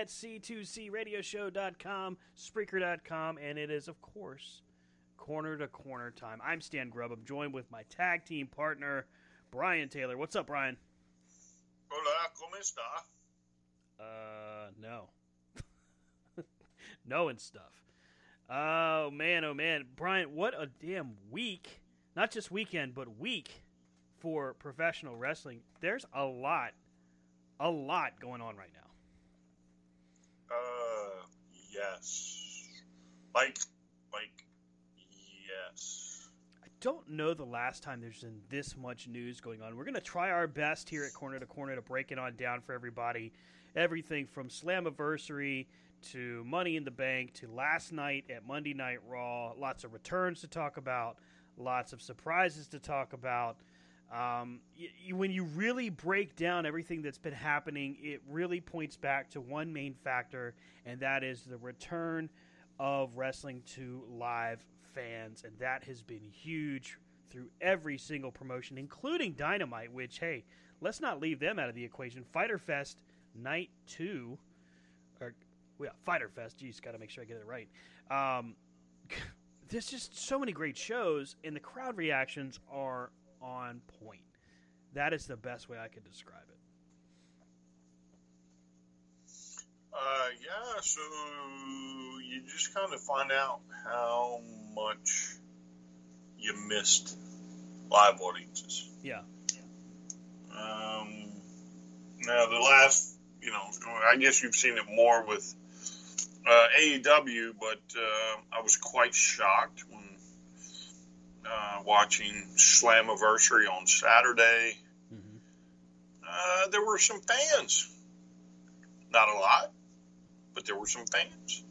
At C2CRadioShow.com, Spreaker.com, and it is, of course, corner to corner time. I'm Stan Grubb. I'm joined with my tag team partner, Brian Taylor. What's up, Brian? Hola, ¿cómo está? No. No and stuff. Oh, man, oh, man. Brian, what a damn week. Not just weekend, but week for professional wrestling. There's a lot going on right now. Yes. Yes. I don't know the last time there's been this much news going on. We're going to try our best here at Corner to Corner to break it on down for everybody. Everything from Slammiversary to Money in the Bank to last night at Monday Night Raw. Lots of returns to talk about. Lots of surprises to talk about. When you really break down everything that's been happening, it really points back to one main factor, and that is the return of wrestling to live fans. And that has been huge through every single promotion, including Dynamite, which, hey, let's not leave them out of the equation. Fyter Fest Night 2, Fyter Fest, geez, got to make sure I get it right. There's just so many great shows, and the crowd reactions are on point. That is the best way I could describe it. Yeah, so you just kind of find out how much you missed live audiences. Yeah. Now the last, I guess you've seen it more with AEW, but I was quite shocked when watching Slammiversary on Saturday. Mm-hmm. There were some fans. Not a lot, but there were some fans.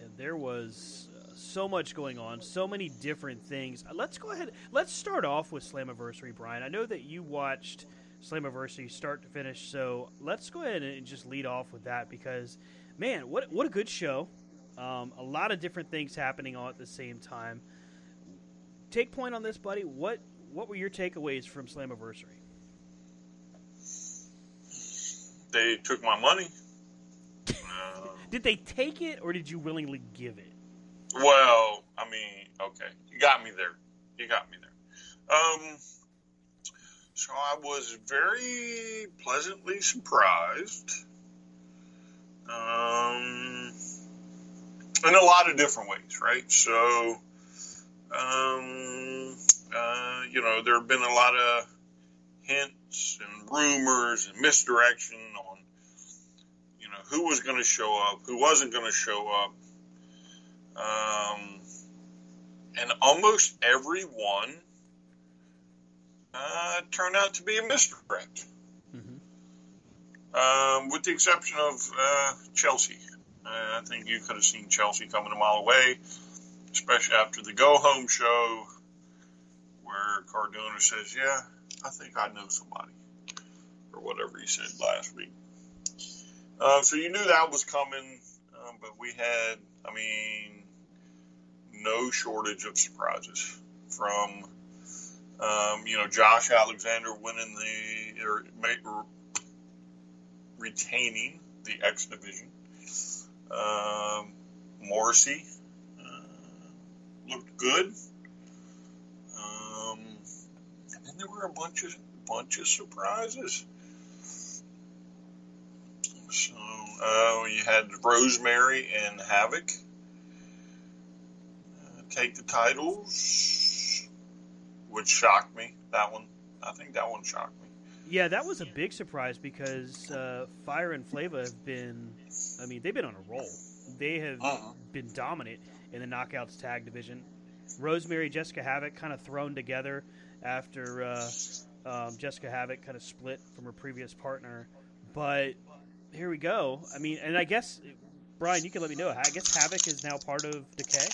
And there was so much going on, so many different things. Let's go ahead. Let's start off with Slammiversary, Brian. I know that you watched Slammiversary start to finish, so let's go ahead and just lead off with that because, man, what a good show. A lot of different things happening all at the same time. Take point on this, buddy. What were your takeaways from Slammiversary? They took my money. Did they take it, or did you willingly give it? Well, okay. You got me there. So I was very pleasantly surprised. In a lot of different ways, right? So, there have been a lot of hints and rumors and misdirection on, who was going to show up, who wasn't going to show up. And almost everyone turned out to be a misdirect, with the exception of Chelsea. I think you could have seen Chelsea coming a mile away, especially after the go-home show where Cardona says, yeah, I think I know somebody, or whatever he said last week. So you knew that was coming, but we had, no shortage of surprises from, Josh Alexander winning the retaining the X Division. Morrissey looked good. And then there were a bunch of surprises. So you had Rosemary and Havok take the titles, which shocked me. That one, I think that one shocked me. Yeah, that was a big surprise because Fyter and Flava have been, I mean, they've been on a roll. They have been dominant in the Knockouts tag division. Rosemary, Jessicka Havok kind of thrown together after Jessicka Havok kind of split from her previous partner. But here we go. I mean, and I guess, Brian, you can let me know. I guess Havok is now part of Decay?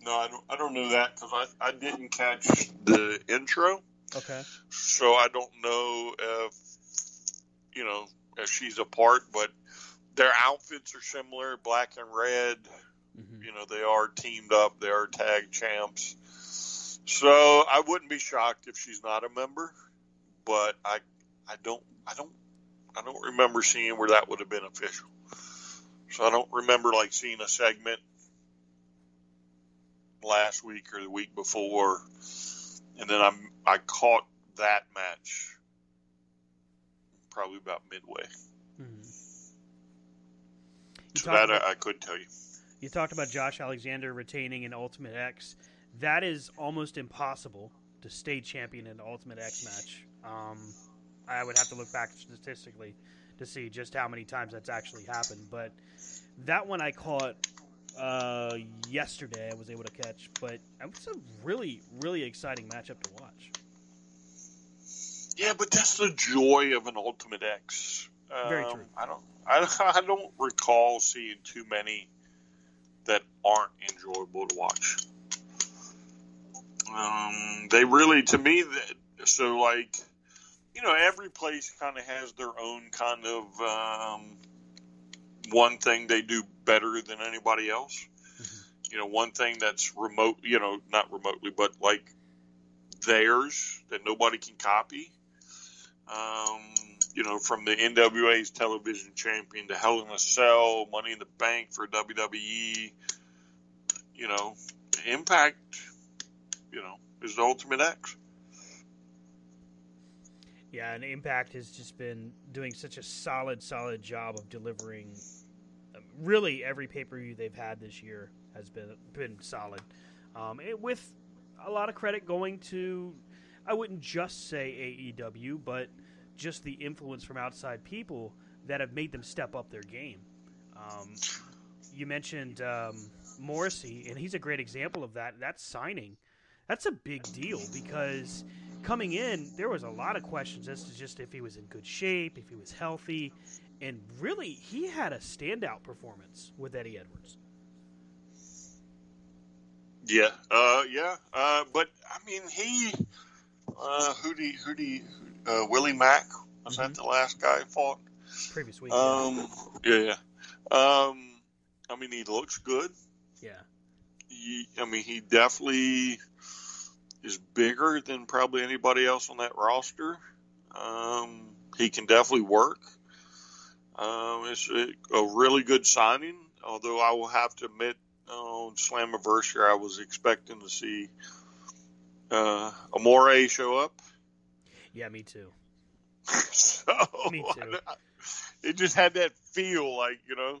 No, I don't know that because I didn't catch the intro. Okay. So I don't know if, you know, if she's a part, but their outfits are similar, black and red. Mm-hmm. You know, they are teamed up. They are tag champs. So I wouldn't be shocked if she's not a member, but I don't remember seeing where that would have been official. So I don't remember like seeing a segment last week or the week before, and then I caught that match probably about midway. Mm-hmm. So that I could tell you. You talked about Josh Alexander retaining in Ultimate X. That is almost impossible to stay champion in the Ultimate X match. I would have to look back statistically to see just how many times that's actually happened. But that one I caught yesterday I was able to catch. But it was a really, really exciting matchup to watch. Yeah, but that's the joy of an Ultimate X. Very true. I don't recall seeing too many that aren't enjoyable to watch. They really, to me, so like, you know, every place kind of has their own kind of one thing they do better than anybody else. Mm-hmm. You know, one thing that's remote, you know, not remotely, but like theirs that nobody can copy. You know, from the NWA's television champion to Hell in a Cell, Money in the Bank for WWE, you know, Impact, you know, is the Ultimate X. Yeah, and Impact has just been doing such a solid job of delivering. Really, every pay-per-view they've had this year has been solid. With a lot of credit going to, I wouldn't just say AEW, but just the influence from outside people that have made them step up their game. You mentioned Morrissey, and he's a great example of that. That signing, that's a big deal because coming in, there was a lot of questions as to just if he was in good shape, if he was healthy, and really he had a standout performance with Eddie Edwards. Yeah, but I mean he, Willie Mack was that the last guy he fought? Previous week. I mean he looks good. Yeah. He definitely is bigger than probably anybody else on that roster. He can definitely work. It's a really good signing, although I will have to admit on Slammiversary I was expecting to see Amore show up. Yeah, me too. So, me too. It just had that feel like, you know.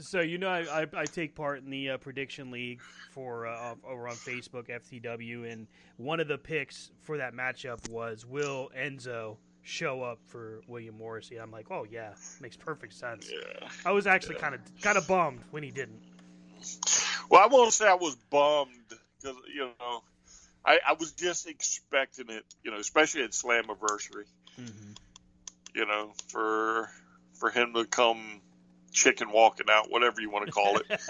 So, you know, I take part in the prediction league for over on Facebook, FTW, and one of the picks for that matchup was, will Enzo show up for William Morrissey? And I'm like, oh, yeah, makes perfect sense. Yeah. I was actually kind of bummed when he didn't. Well, I won't say I was bummed because, you know, I was just expecting it, you know, especially at Slammiversary, you know, for him to come chicken walking out, whatever you want to call it.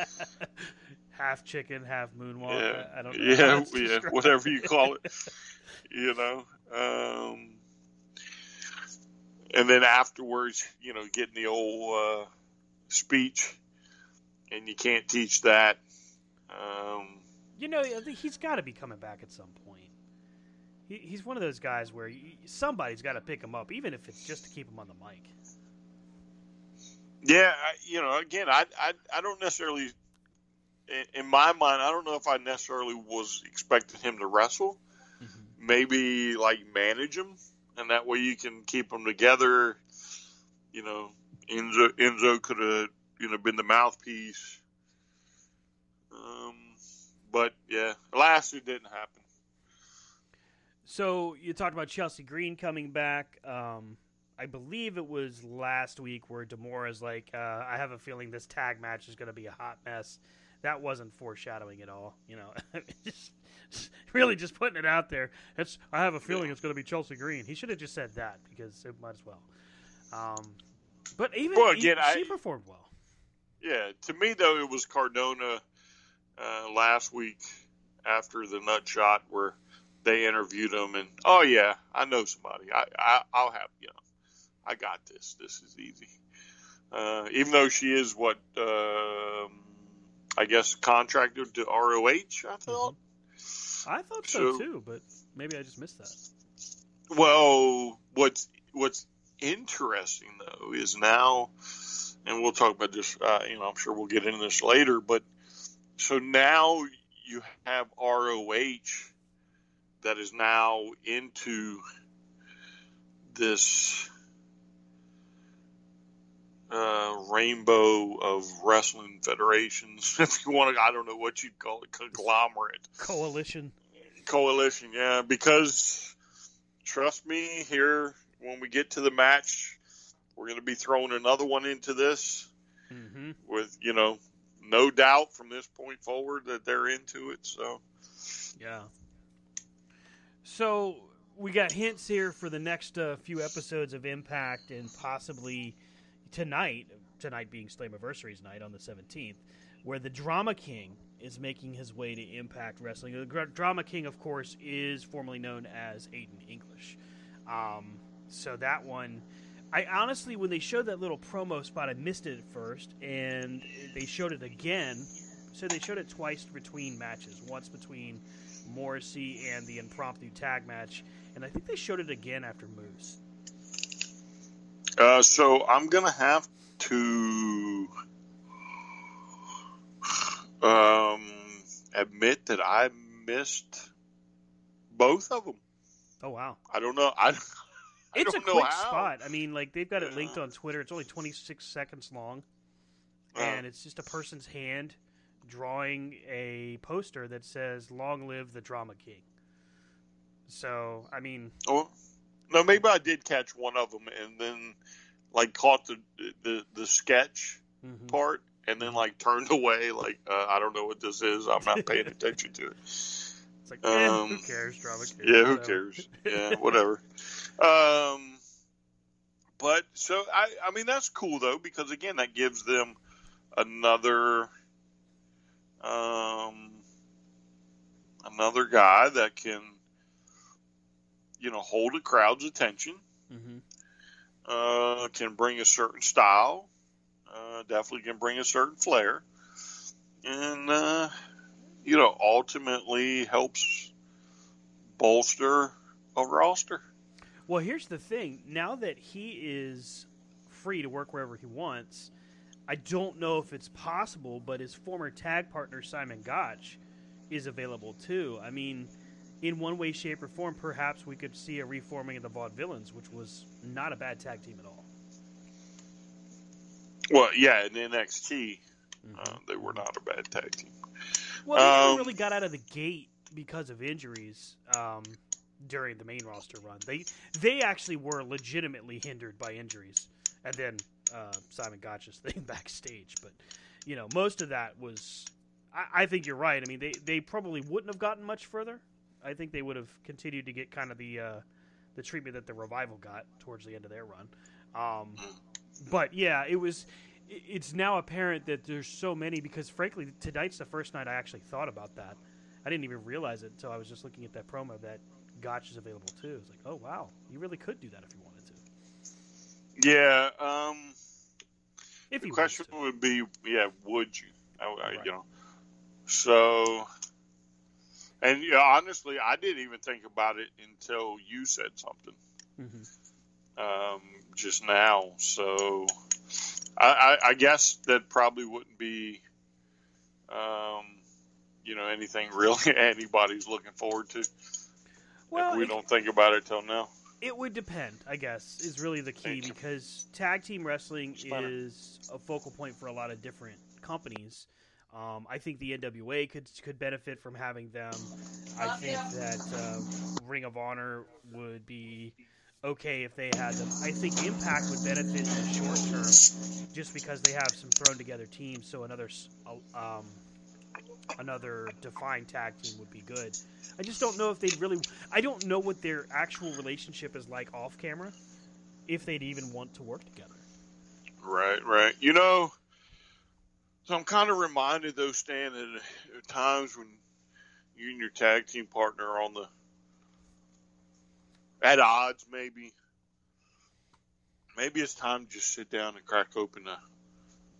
Half chicken, half moonwalk. Yeah. I don't know. Yeah, whatever you call it, you know. And then afterwards, you know, getting the old speech, and you can't teach that. You know, he's got to be coming back at some point. He's one of those guys where somebody's got to pick him up, even if it's just to keep him on the mic. Yeah, I don't necessarily, in my mind, I don't know if I necessarily was expecting him to wrestle. Mm-hmm. Maybe, like, manage him, and that way you can keep them together. You know, Enzo could have, been the mouthpiece. But, yeah, lastly, it didn't happen. So you talked about Chelsea Green coming back. I believe it was last week where Demora's like, I have a feeling this tag match is going to be a hot mess. That wasn't foreshadowing at all. Really just putting it out there. I have a feeling it's going to be Chelsea Green. He should have just said that because it might as well. But she performed well. Yeah, to me, though, it was Cardona last week after the nut shot where they interviewed him, and I know somebody. I'll have I got this. This is easy. Even though she is what I guess contracted to ROH, I thought. Mm-hmm. I thought so too, but maybe I just missed that. Well, what's interesting though is now, and we'll talk about this. I'm sure we'll get into this later, but so now you have ROH. That is now into this rainbow of wrestling federations. If you want to, I don't know what you'd call it, conglomerate. Coalition, yeah. Because, trust me, here, when we get to the match, we're going to be throwing another one into this. Mm-hmm. With, no doubt from this point forward that they're into it. So, yeah. So we got hints here for the next few episodes of Impact and possibly tonight being Slammiversary's night on the 17th, where the Drama King is making his way to Impact Wrestling. The Drama King, of course, is formerly known as Aiden English. So that one, I honestly, when they showed that little promo spot, I missed it at first, and they showed it again. So they showed it twice between matches, once between Morrissey and the impromptu tag match, and I think they showed it again after Moose. So I'm gonna have to admit that I missed both of them. Oh wow! I don't know. It's a quick spot. I mean, like they've got it linked on Twitter. It's only 26 seconds long, and it's just a person's hand drawing a poster that says "Long Live the Drama King." So, I mean, maybe I did catch one of them, and then like caught the sketch mm-hmm. part, and then like turned away. Like I don't know what this is. I'm not paying attention to it. It's like, who cares? Drama King. Yeah, who cares? Yeah, whatever. But so I mean, that's cool though, because again, that gives them another. Another guy that can, hold a crowd's attention, mm-hmm. Can bring a certain style, definitely can bring a certain flair, and, ultimately helps bolster a roster. Well, here's the thing. Now that he is free to work wherever he wants, I don't know if it's possible, but his former tag partner, Simon Gotch, is available too. I mean, in one way, shape, or form, perhaps we could see a reforming of the Vaudevillains, which was not a bad tag team at all. Well, yeah, in NXT, mm-hmm. They were not a bad tag team. Well, they never really got out of the gate because of injuries during the main roster run. They actually were legitimately hindered by injuries, and then Simon Gotch's thing backstage, but most of that was. I think you're right. I mean, they probably wouldn't have gotten much further. I think they would have continued to get kind of the treatment that the Revival got towards the end of their run. But yeah, it was. It's now apparent that there's so many because, frankly, tonight's the first night I actually thought about that. I didn't even realize it until I was just looking at that promo that Gotch is available too. It's like, oh wow, you really could do that if you wanted. Yeah, if the question would be, would you? Right. So, And yeah, honestly, I didn't even think about it until you said something just now. So I guess that probably wouldn't be, you know, anything really anybody's looking forward to. Well, if we don't think about it till now. It would depend, I guess, is really the key, because tag team wrestling is a focal point for a lot of different companies. I think the NWA could benefit from having them. I think that Ring of Honor would be okay if they had them. I think Impact would benefit in the short term just because they have some thrown together teams, so another defined tag team would be good. I just don't know if they'd really... I don't know what their actual relationship is like off camera, if they'd even want to work together. Right. You know... So I'm kind of reminded, though, Stan, that at times when you and your tag team partner are at odds, maybe it's time to just sit down and crack open a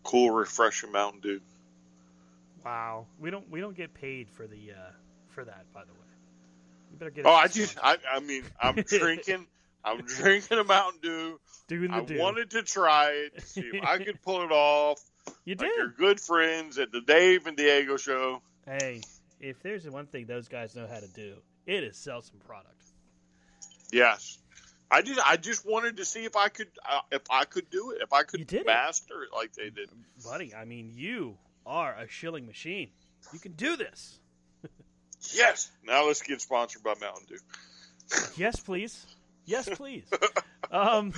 cool, refreshing Mountain Dew. Wow, we don't get paid for the for that, by the way. You better get. I'm drinking. I'm drinking a Mountain Dew. Wanted to try it, to see if I could pull it off. You did. Like your good friends at the Dave and Diego show. Hey, if there's one thing those guys know how to do, it is sell some product. Yes, I did. I just wanted to see if I could, do it, if I could master it like they did. Buddy, I mean, you are a shilling machine. You can do this. Yes. Now let's get sponsored by Mountain Dew. Yes, please. Yes, please. All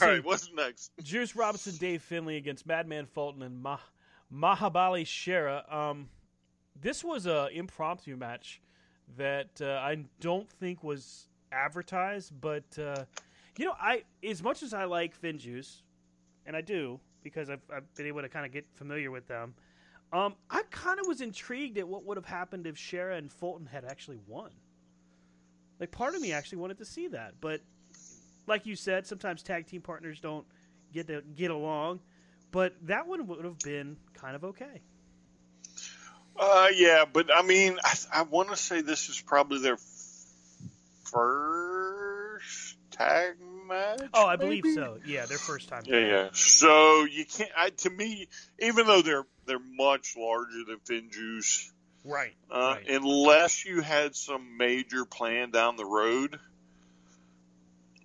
right, what's next? Juice Robinson, Dave Finley against Madman Fulton and Mahabali Shera. This was an impromptu match that I don't think was advertised, but, you know, as much as I like Finjuice, and I do because I've been able to kind of get familiar with them, I kind of was intrigued at what would have happened if Shera and Fulton had actually won. Like, part of me actually wanted to see that, but like you said, sometimes tag team partners don't get along. But that one would have been kind of okay. Yeah, but I mean, I want to say this is probably their first tag match. Oh, I believe so. Yeah, their first time. Yeah. So you can't. To me, even though they're much larger than Finjuice. Right, right. Unless you had some major plan down the road,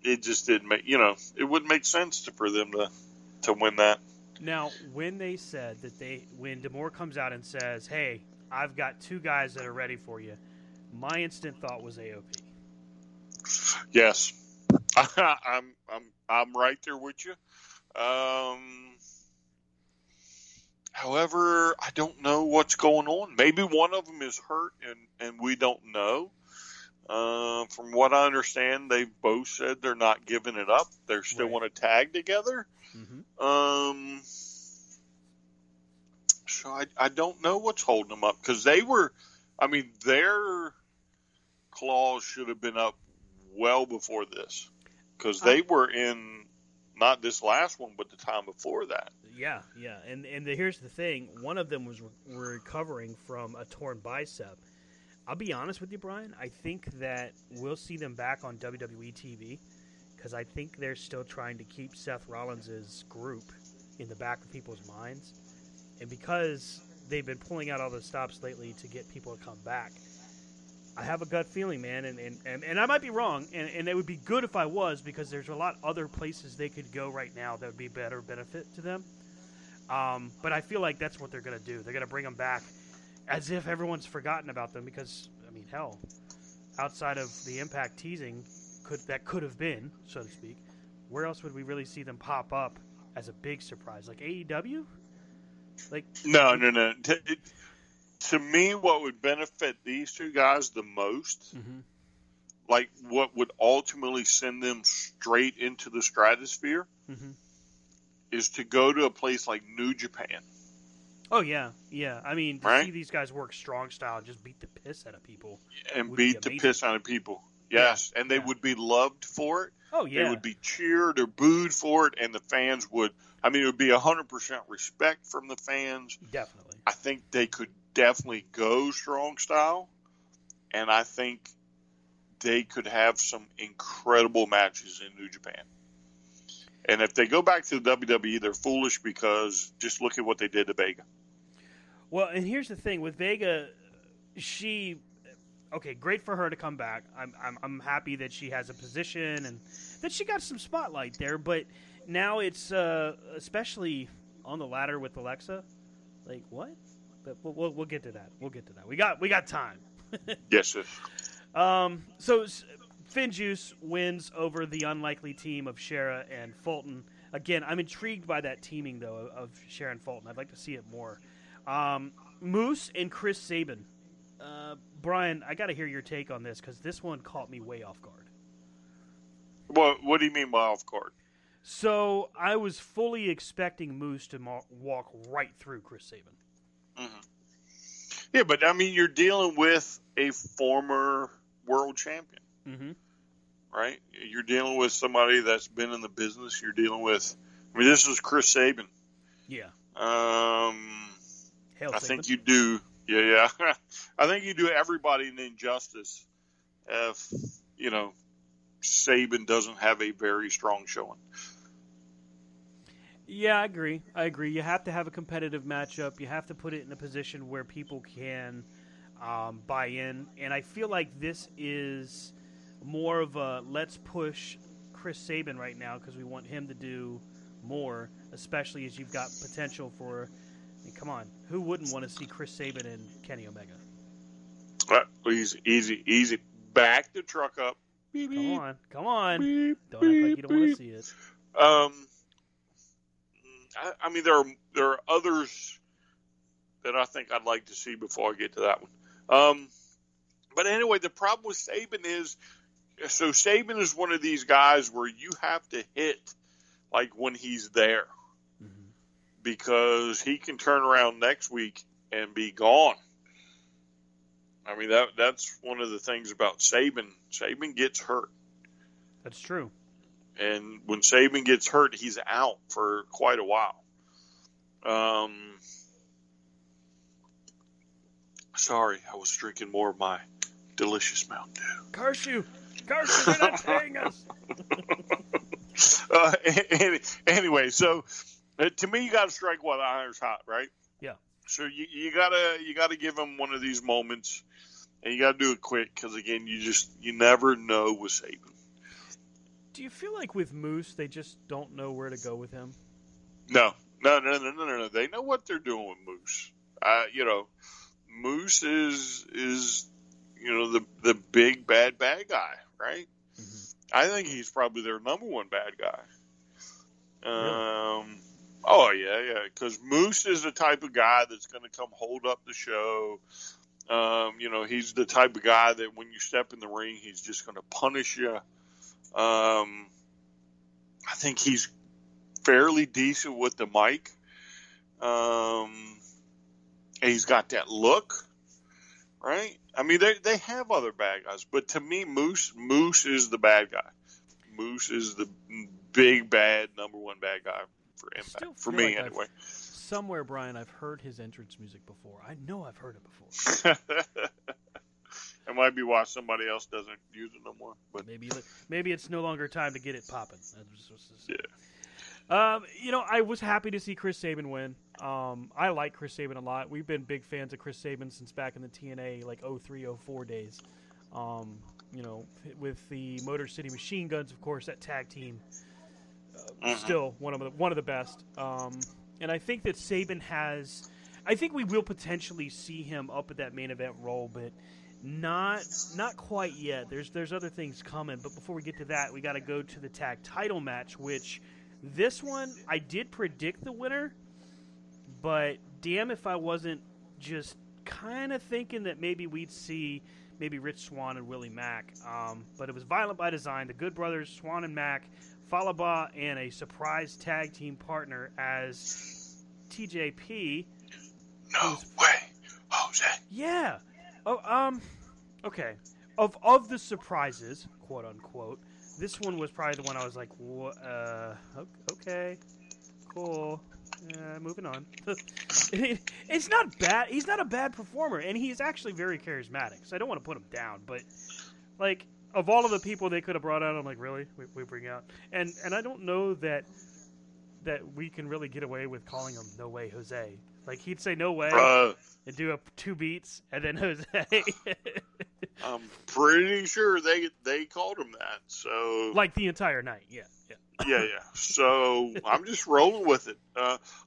it just didn't make, you know, it wouldn't make sense for them to win that. Now, when they said that when D'Amore comes out and says, "Hey, I've got two guys that are ready for you," my instant thought was AOP. Yes, I'm right there with you. However, I don't know what's going on. Maybe one of them is hurt, and we don't know. From what I understand, they've both said they're not giving it up. They still want to tag together. Mm-hmm. So I don't know what's holding them up, because they were – I mean, their claws should have been up well before this, because they were in – not this last one, but the time before that. Yeah. And here's the thing. One of them was recovering from a torn bicep. I'll be honest with you, Brian. I think that we'll see them back on WWE TV because I think they're still trying to keep Seth Rollins' group in the back of people's minds. And because they've been pulling out all the stops lately to get people to come back, I have a gut feeling, man, and I might be wrong, and it would be good if I was, because there's a lot other places they could go right now that would be better benefit to them. But I feel like that's what they're going to do. They're going to bring them back as if everyone's forgotten about them because, I mean, hell, outside of the Impact teasing that could have been, so to speak, where else would we really see them pop up as a big surprise? Like AEW? Like No. To me, what would benefit these two guys the most, like what would ultimately send them straight into the stratosphere, is to go to a place like New Japan. Oh, yeah. I mean, see these guys work strong style and just beat the piss out of people. And beat the piss out of people, yes. Yeah. And they would be loved for it. Oh, yeah. They would be cheered or booed for it, and the fans would – I mean, it would be 100% respect from the fans. Definitely. I think they could – definitely go strong style, and I think they could have some incredible matches in New Japan. And if they go back to the WWE, they're foolish, because just look at what they did to Vega. Well, and here's the thing with Vega, okay, great for her to come back. I'm happy that she has a position and that she got some spotlight there. But now it's especially on the ladder with Alexa. Like what? But we'll get to that. We'll get to that. We got time. Yes, sir. So Finjuice wins over the unlikely team of Shera and Fulton. Again, I'm intrigued by that teaming though of Shera and Fulton. I'd like to see it more. Moose and Chris Sabin. Brian, I got to hear your take on this because this one caught me way off guard. Well, what do you mean by off guard? So I was fully expecting Moose to walk right through Chris Sabin. Mm-hmm. Yeah, but I mean, you're dealing with a former world champion, mm-hmm. right? You're dealing with somebody that's been in the business. You're dealing with, I mean, this was Chris Sabin. Yeah. I think you do. Yeah. I think you do everybody an injustice if, you know, Sabin doesn't have a very strong showing. Yeah, I agree. You have to have a competitive matchup. You have to put it in a position where people can buy in. And I feel like this is more of a let's push Chris Sabin right now because we want him to do more, especially as you've got potential for – I mean, come on, who wouldn't want to see Chris Sabin and Kenny Omega? Easy. Back the truck up. Beep, come on. Beep, don't act like you don't want to see it. I mean, there are others that I think I'd like to see before I get to that one. But anyway, the problem with Sabin is, so Sabin is one of these guys where you have to hit like when he's there. Because he can turn around next week and be gone. I mean, that's one of the things about Sabin. Sabin gets hurt. That's true. And when Sabin gets hurt, he's out for quite a while. Sorry, I was drinking more of my delicious Mountain Dew. Curse you. Curse you. You're not paying us. Anyway, so... to me, you got to strike while the iron's hot, right? Yeah. So you gotta give him one of these moments, and you gotta do it quick because again, you never know with Sabin. Do you feel like with Moose, they just don't know where to go with him? No. They know what they're doing with Moose. Moose is the big bad guy, right? Mm-hmm. I think he's probably their number one bad guy. Really? Oh, yeah, because Moose is the type of guy that's going to come hold up the show. He's the type of guy that when you step in the ring, he's just going to punish you. I think he's fairly decent with the mic. And he's got that look, right? I mean, they have other bad guys. But to me, Moose is the bad guy. Moose is the big, bad, number one bad guy. For Impact, for me, like anyway. Somewhere, Brian, I've heard his entrance music before. I know I've heard it before. It might be why somebody else doesn't use it no more. But maybe it's no longer time to get it popping. Yeah. I was happy to see Chris Sabin win. I like Chris Sabin a lot. We've been big fans of Chris Sabin since back in the TNA, like 03, 04 days. With the Motor City Machine Guns, of course, that tag team. Still one of the best, and I think that Sabin has. I think we will potentially see him up at that main event role, but not quite yet. There's other things coming, but before we get to that, we got to go to the tag title match. Which this one I did predict the winner, but damn if I wasn't just kind of thinking that maybe we'd see Rich Swann and Willie Mack. But it was Violent by Design, the Good Brothers, Swann and Mack. Falaba and a surprise tag team partner as TJP. No way, Jose. Yeah. Oh, okay. Of the surprises, quote unquote, this one was probably the one I was like, okay, cool. Moving on. It's not bad. He's not a bad performer, and he's actually very charismatic, so I don't want to put him down. But, like, of all of the people they could have brought out, I'm like, really? We bring out? And I don't know that we can really get away with calling him No Way Jose. Like, he'd say No Way and do two beats, and then Jose. I'm pretty sure they called him that. So, like, the entire night, yeah. Yeah. Yeah. So I'm just rolling with it.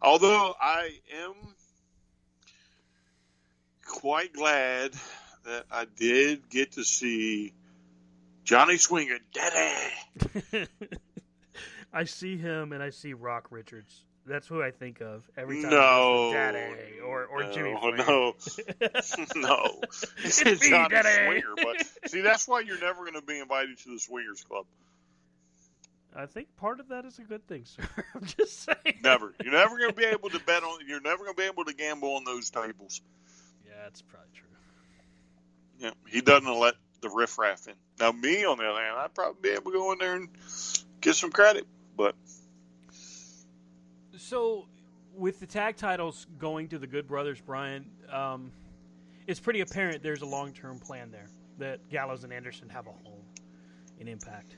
Although I am quite glad that I did get to see Johnny Swinger, Daddy. I see him and I see Rock Richards. That's who I think of every time. No, Daddy or no, Jimmy Flair. No, no, it's me, Johnny Daddy. Swinger. But see, that's why you're never going to be invited to the Swingers Club. I think part of that is a good thing, sir. I'm just saying. Never. You're never going to be able to bet on. You're never going to be able to gamble on those tables. Yeah, that's probably true. Yeah, he doesn't let the riffraff in. Now, me on the other hand, I'd probably be able to go in there and get some credit. But so, with the tag titles going to the Good Brothers, Brian, it's pretty apparent there's a long-term plan there that Gallows and Anderson have a home in Impact.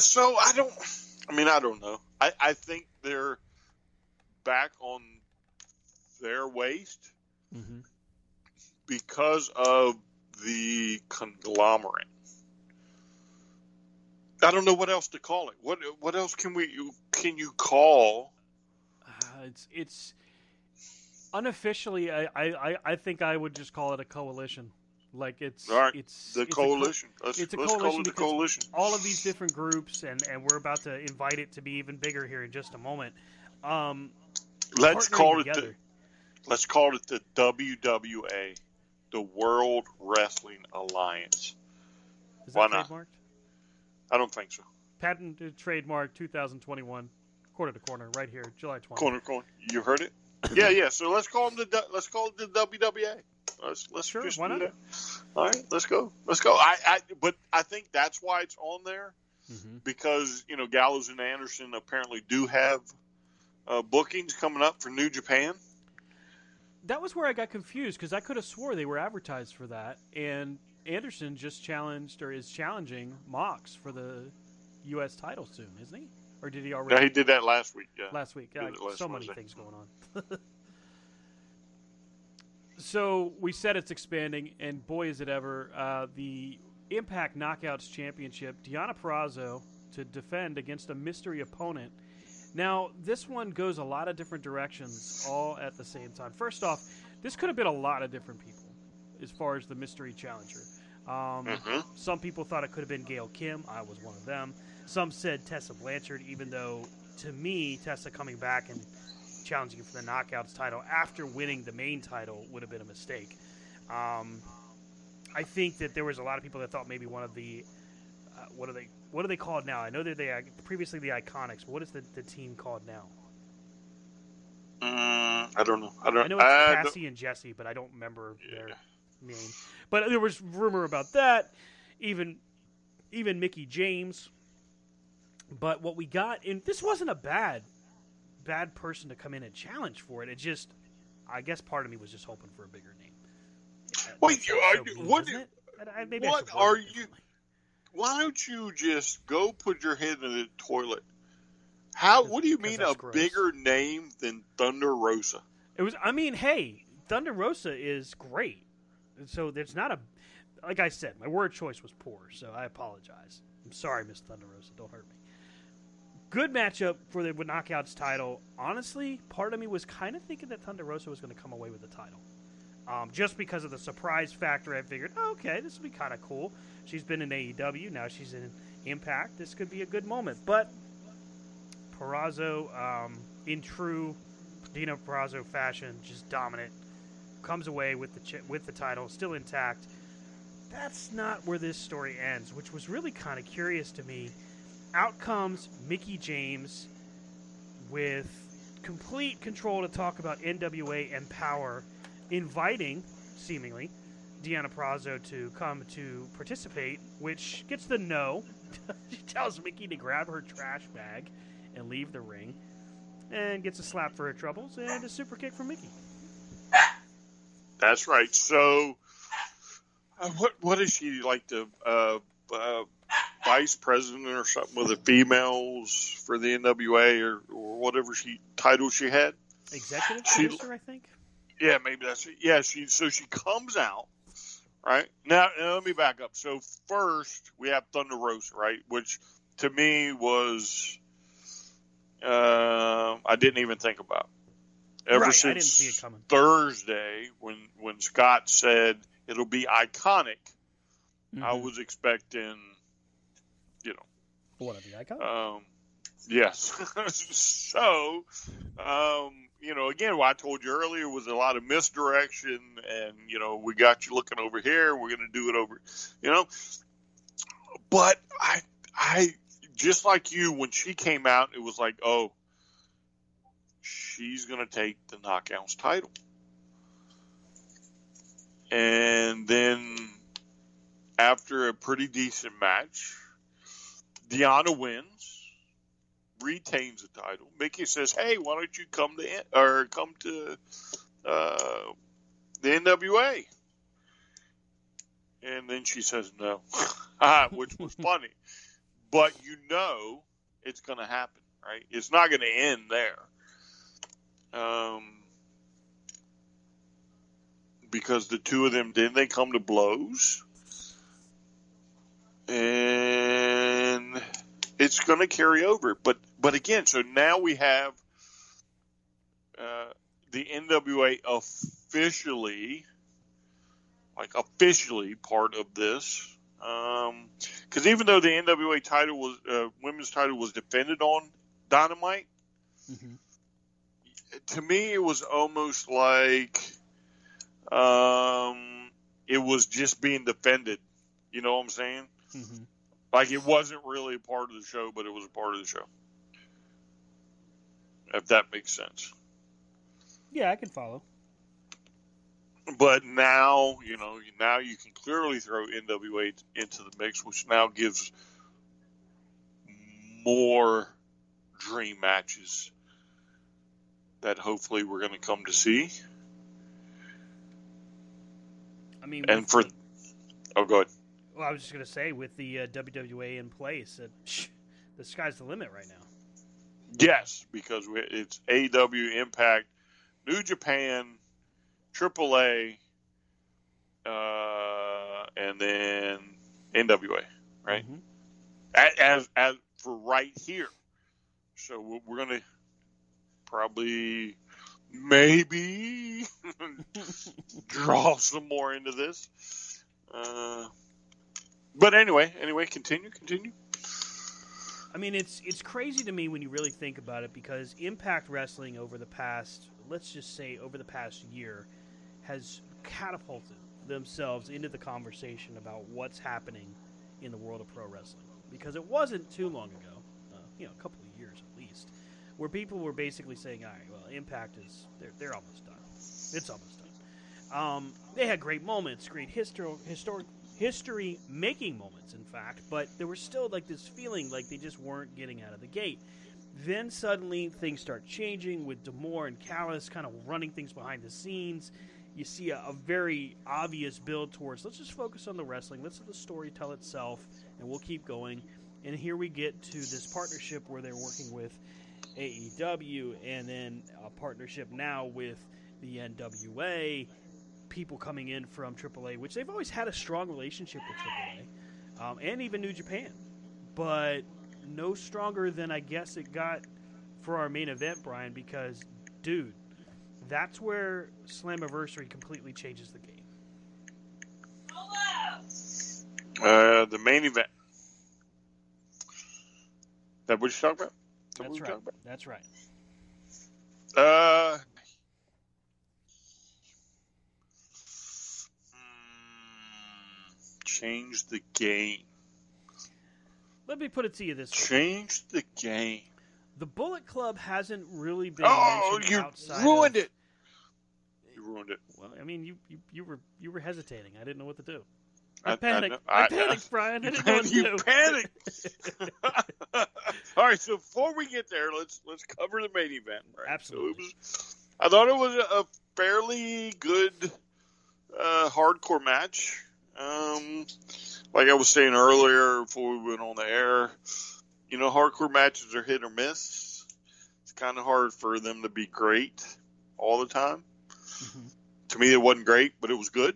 So I don't know. I think they're back on their waist because of the conglomerate. I don't know what else to call it. What else can you call? It's unofficially. I think I would just call it a coalition. Like, it's all right. It's the coalition. Let's call it the coalition. All of these different groups, and we're about to invite it to be even bigger here in just a moment. Let's call it the WWA, the World Wrestling Alliance. Is that Why trademarked? Not? I don't think so. Patented trademark 2021, corner to corner, right here, July 20th. Corner to corner. You heard it? Yeah. So let's call it the WWA. Let's sure, just why do not? That. All right, let's go. But I think that's why it's on there, because Gallows and Anderson apparently do have bookings coming up for New Japan. That was where I got confused, because I could have swore they were advertised for that, and Anderson just challenged or is challenging Mox for the U.S. title soon, isn't he? Or did he already? Yeah, he did that last week. Yeah. Last week. Many things going on. So we said it's expanding, and boy is it ever. The Impact Knockouts Championship, Deonna Purrazzo to defend against a mystery opponent. Now, this one goes a lot of different directions all at the same time. First off, this could have been a lot of different people as far as the mystery challenger. Some people thought it could have been Gail Kim. I was one of them. Some said Tessa Blanchard, even though, to me, Tessa coming back and challenging for the Knockouts title after winning the main title would have been a mistake. I think that there was a lot of people that thought maybe one of the what are they called now? I know that they previously the Iconics, but what is the team called now? I don't know. I know it's Cassie and Jesse, but I don't remember their name. But there was rumor about that. Even Mickie James. But what we got, and this wasn't a bad person to come in and challenge for it. It just, I guess part of me was just hoping for a bigger name. Why don't you just go put your head in the toilet? What do you mean a gross. Bigger name than Thunder Rosa? Thunder Rosa is great. So there's not a, like I said, my word choice was poor, so I apologize. I'm sorry, Miss Thunder Rosa. Don't hurt me. Good matchup for the Knockouts title. Honestly, part of me was kind of thinking that Thunder Rosa was going to come away with the title. Just because of the surprise factor, I figured, this will be kind of cool. She's been in AEW. Now she's in Impact. This could be a good moment. But Purrazzo, in true Deonna Purrazzo fashion, just dominant, comes away with the title, still intact. That's not where this story ends, which was really kind of curious to me. Out comes Mickie James with complete control to talk about NWA and power, inviting, seemingly, Deonna Purrazzo to come to participate, which gets the no. She tells Mickie to grab her trash bag and leave the ring, and gets a slap for her troubles and a super kick from Mickie. That's right. So, what is she, like the vice president or something with the females for the NWA or whatever title she had? Executive producer, I think. Yeah, maybe that's it. Yeah, she comes out, right? Now, let me back up. So first we have Thunder Rosa, right? Which to me was I didn't even think about. Since I didn't see it coming. Thursday, when Scott said it'll be iconic, mm-hmm. I was expecting, one of the iconic. Yes. So, again, what I told you earlier was a lot of misdirection, and we got you looking over here. We're going to do it over, But I just like you, when she came out, it was like, oh, she's going to take the Knockouts title. And then after a pretty decent match, Deonna wins, retains the title. Mickie says, hey, why don't you come to the NWA? And then she says no, which was funny. But it's going to happen, right? It's not going to end there. Because the two of them, then they come to blows, and it's going to carry over. But again, so now we have the NWA officially part of this. Because even though the NWA title was women's title was defended on Dynamite. Mm-hmm. To me, it was almost like it was just being defended. You know what I'm saying? Mm-hmm. Like, it wasn't really a part of the show, but it was a part of the show. If that makes sense. Yeah, I can follow. But now, now you can clearly throw NWA into the mix, which now gives more dream matches that hopefully we're going to come to see. I mean, go ahead. Well, I was just going to say, with the WWA in place, the sky's the limit right now. Yes, because it's AEW, Impact, New Japan, AAA, and then NWA, right? Mm-hmm. As for right here, so we're going to. Probably, maybe, draw some more into this. But anyway, continue. I mean, it's crazy to me when you really think about it, because Impact Wrestling over the past year, has catapulted themselves into the conversation about what's happening in the world of pro wrestling. Because it wasn't too long ago, a couple of years at least, where people were basically saying, all right, well, Impact is, they're almost done. It's almost done. They had great moments, great history-making moments, in fact, but there was still like this feeling like they just weren't getting out of the gate. Then suddenly things start changing with D'Amore and Callis kind of running things behind the scenes. You see a very obvious build towards, let's just focus on the wrestling, let's let the story tell itself, and we'll keep going. And here we get to this partnership where they're working with AEW, and then a partnership now with the NWA, people coming in from AAA, which they've always had a strong relationship with AAA, and even New Japan, but no stronger than I guess it got for our main event, Brian, because, dude, that's where Slammiversary completely changes the game. The main event. That what you're talking about? That's right. Change the game. Let me put it to you this way. Change the game. The Bullet Club hasn't really been mentioned outside. You ruined it. Well, I mean, you were hesitating. I didn't know what to do. I panicked, Brian. I didn't know what to do. You panicked. All right. right, so before we get there, let's cover the main event. Right? Absolutely. So it was, I thought it was a fairly good hardcore match. Like I was saying earlier before we went on the air, you know, hardcore matches are hit or miss. It's kind of hard for them to be great all the time. Mm-hmm. To me, it wasn't great, but it was good.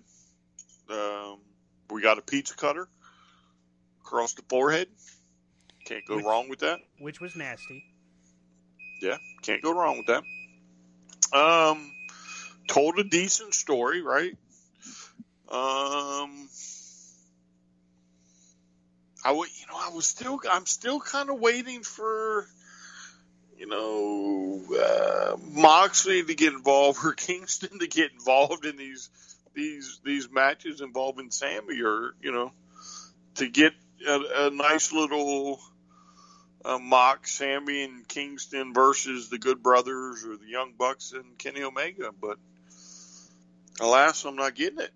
We got a pizza cutter across the forehead. Can't go wrong with that. Which was nasty. Yeah, can't go wrong with that. Told a decent story, right? I'm still kind of waiting for, you know, Moxley to get involved or Kingston to get involved in these matches involving Sammy, or, you know, to get a nice little mock Sammy and Kingston versus the Good Brothers or the Young Bucks and Kenny Omega, but alas, I'm not getting it.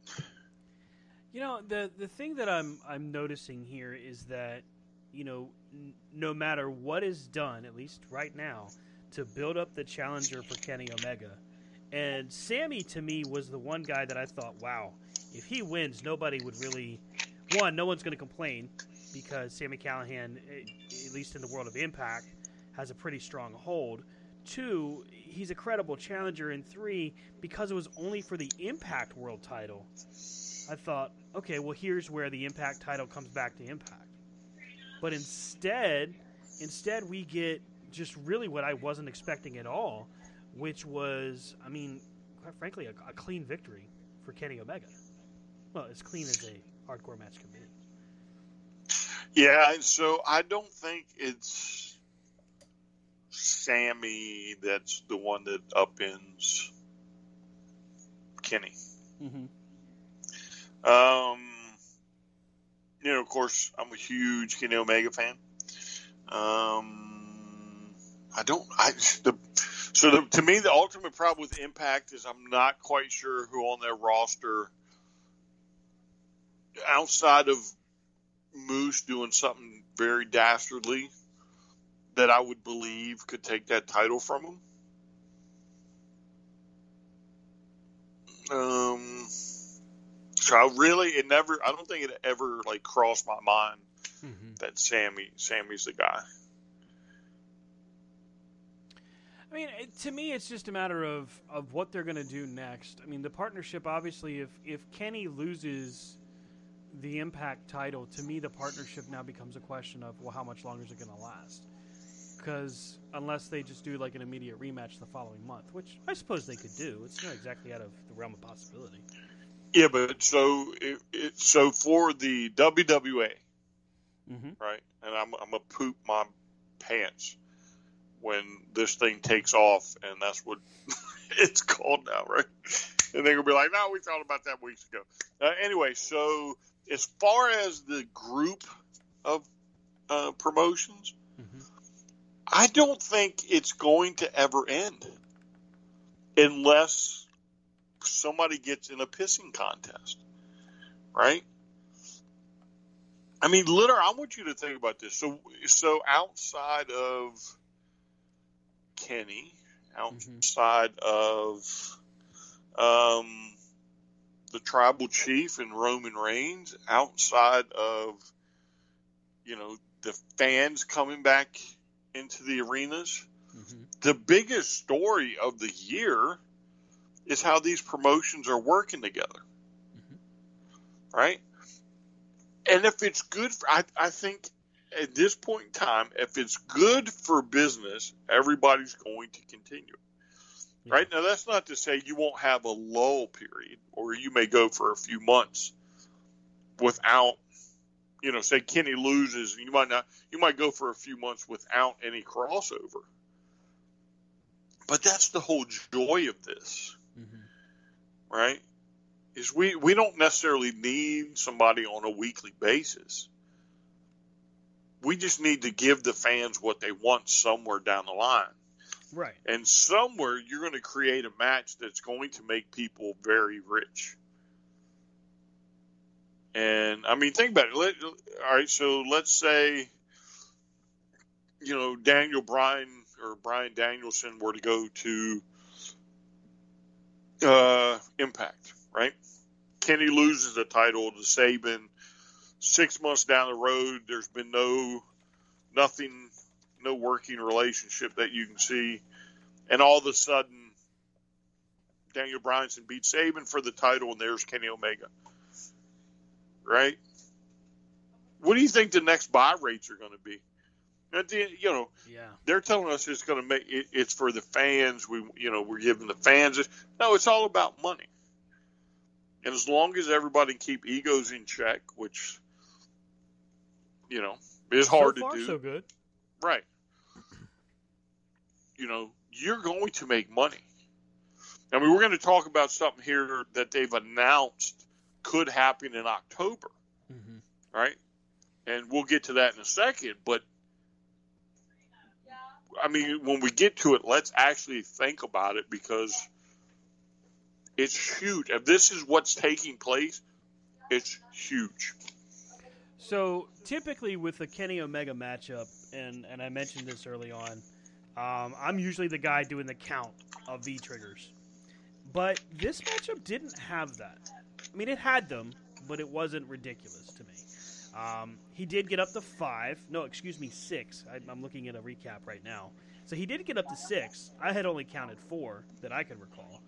You know, the thing that I'm noticing here is that, you know, no matter what is done, at least right now, to build up the challenger for Kenny Omega, and Sammy to me was the one guy that I thought, wow, if he wins, nobody would really, one, no one's going to complain because Sami Callihan, at least in the world of Impact, has a pretty strong hold. Two, he's a credible challenger, and three, because it was only for the Impact World title, I thought, okay, well, here's where the Impact title comes back to Impact. But instead we get just really what I wasn't expecting at all, which was, I mean, quite frankly, a clean victory for Kenny Omega. Well, as clean as a hardcore match can be. Yeah, so I don't think it's Sammy that's the one that upends Kenny. Mm-hmm. You know, of course, I'm a huge Kenny Omega fan. To me, the ultimate problem with Impact is I'm not quite sure who on their roster, outside of Moose doing something very dastardly, that I would believe could take that title from him. So I don't think it ever like crossed my mind that Sammy's the guy. I mean, to me, it's just a matter of what they're going to do next. I mean, the partnership, obviously, if Kenny loses the Impact title, to me, the partnership now becomes a question of, well, how much longer is it going to last? Because unless they just do like an immediate rematch the following month, which I suppose they could do. It's not exactly out of the realm of possibility. Yeah, but so for the WWA, right? And I'm gonna poop my pants when this thing takes off, and that's what it's called now, right? And they're gonna be like, "No, we thought about that weeks ago." Anyway, so as far as the group of promotions, I don't think it's going to ever end, unless somebody gets in a pissing contest, right? I mean, literally, I want you to think about this. So outside of Kenny, outside of the Tribal Chief and Roman Reigns, outside of, you know, the fans coming back into the arenas, the biggest story of the year is how these promotions are working together, right? And if it's good for, I think at this point in time, if it's good for business, everybody's going to continue, right? Now, that's not to say you won't have a lull period, or you may go for a few months without, you know, say Kenny loses, and you might go for a few months without any crossover. But that's the whole joy of this. Right? Is we don't necessarily need somebody on a weekly basis. We just need to give the fans what they want somewhere down the line. Right. And somewhere you're going to create a match that's going to make people very rich. And, I mean, think about it. All right, so let's say you know, Daniel Bryan or Bryan Danielson were to go to Impact, right? Kenny loses the title to Sabin. 6 months down the road, there's been no working relationship that you can see. And all of a sudden, Daniel Bryan's beat Sabin for the title, and there's Kenny Omega. Right? What do you think the next buy rates are going to be? They're telling us it's going to make it, it's for the fans. We're giving the fans it. No, it's all about money. And as long as everybody keep egos in check, which is hard to do. So far, so good. Right. You're going to make money. I mean, we're going to talk about something here that they've announced could happen in October. Mm-hmm. Right? And we'll get to that in a second. But, I mean, when we get to it, let's actually think about it, because it's huge. If this is what's taking place, it's huge. So, typically with the Kenny Omega matchup, and I mentioned this early on, I'm usually the guy doing the count of the triggers. But this matchup didn't have that. I mean, it had them, but it wasn't ridiculous to me. He did get up to 5. No, excuse me, 6. I'm looking at a recap right now. So he did get up to 6. I had only counted 4 that I could recall.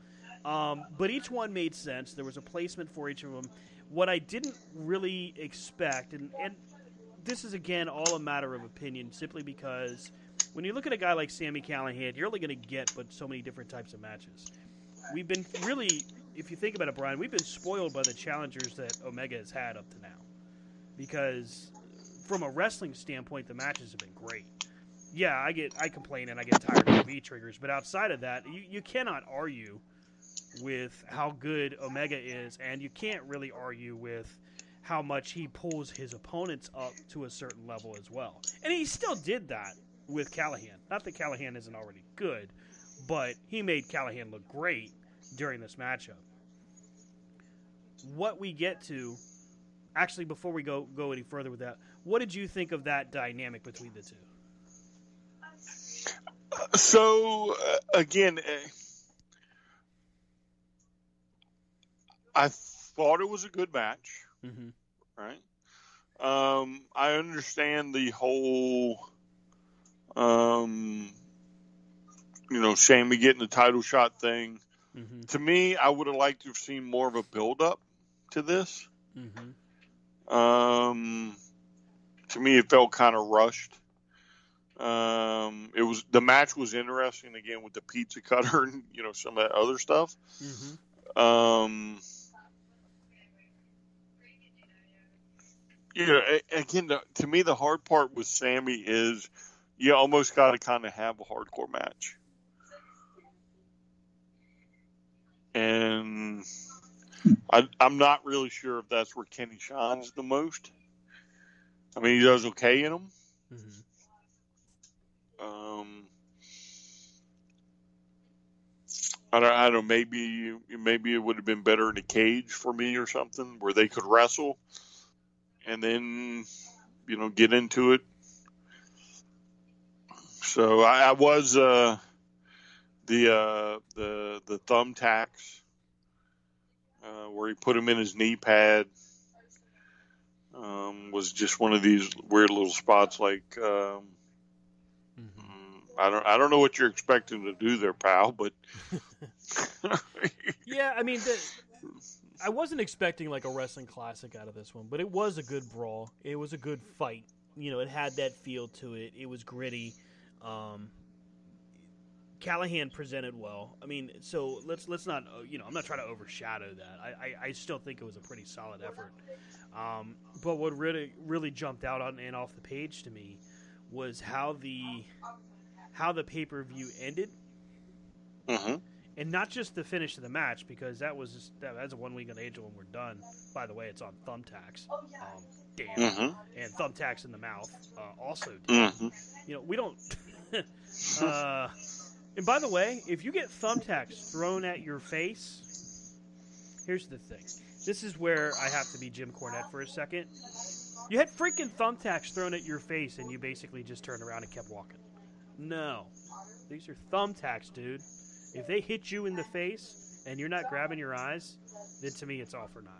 But each one made sense. There was a placement for each of them. What I didn't really expect, and this is, again, all a matter of opinion, simply because when you look at a guy like Sami Callihan, you're only going to get but so many different types of matches. We've been really, if you think about it, Brian, we've been spoiled by the challengers that Omega has had up to now. Because from a wrestling standpoint, the matches have been great. Yeah, I complain and I get tired of V-triggers, but outside of that, you cannot argue with how good Omega is, and you can't really argue with how much he pulls his opponents up to a certain level as well. And he still did that with Callihan. Not that Callihan isn't already good, but he made Callihan look great during this matchup. What we get to... Actually, before we go any further with that, what did you think of that dynamic between the two? So, again, I thought it was a good match, mm-hmm. right? I understand the whole, Sami getting the title shot thing. Mm-hmm. To me, I would have liked to have seen more of a build-up to this. Mm-hmm. To me, it felt kind of rushed. The match was interesting again with the pizza cutter and some of that other stuff. Mm-hmm. Again, to me, the hard part with Sami is you almost got to kind of have a hardcore match, and. I'm not really sure if that's where Kenny shines the most. I mean, he does okay in them. Mm-hmm. I don't know. Maybe it would have been better in a cage for me or something where they could wrestle and then, get into it. So I was the thumbtacks. Where he put him in his knee pad was just one of these weird little spots. Like mm-hmm. I don't know what you're expecting to do there, pal. But yeah, I mean, I wasn't expecting like a wrestling classic out of this one, but it was a good brawl. It was a good fight. It had that feel to it. It was gritty. Callihan presented well. I mean, so let's not, I'm not trying to overshadow that. I still think it was a pretty solid effort. But what really jumped out on and off the page to me was how the pay-per-view ended. Mm-hmm. And not just the finish of the match, because that's a one-week on Angel and we're done. By the way, it's on Thumbtacks. Damn. Mm-hmm. And Thumbtacks in the Mouth also. Mm-hmm. We don't... And by the way, if you get thumbtacks thrown at your face, here's the thing. This is where I have to be Jim Cornette for a second. You had freaking thumbtacks thrown at your face, and you basically just turned around and kept walking. No. These are thumbtacks, dude. If they hit you in the face and you're not grabbing your eyes, then to me it's all for naught.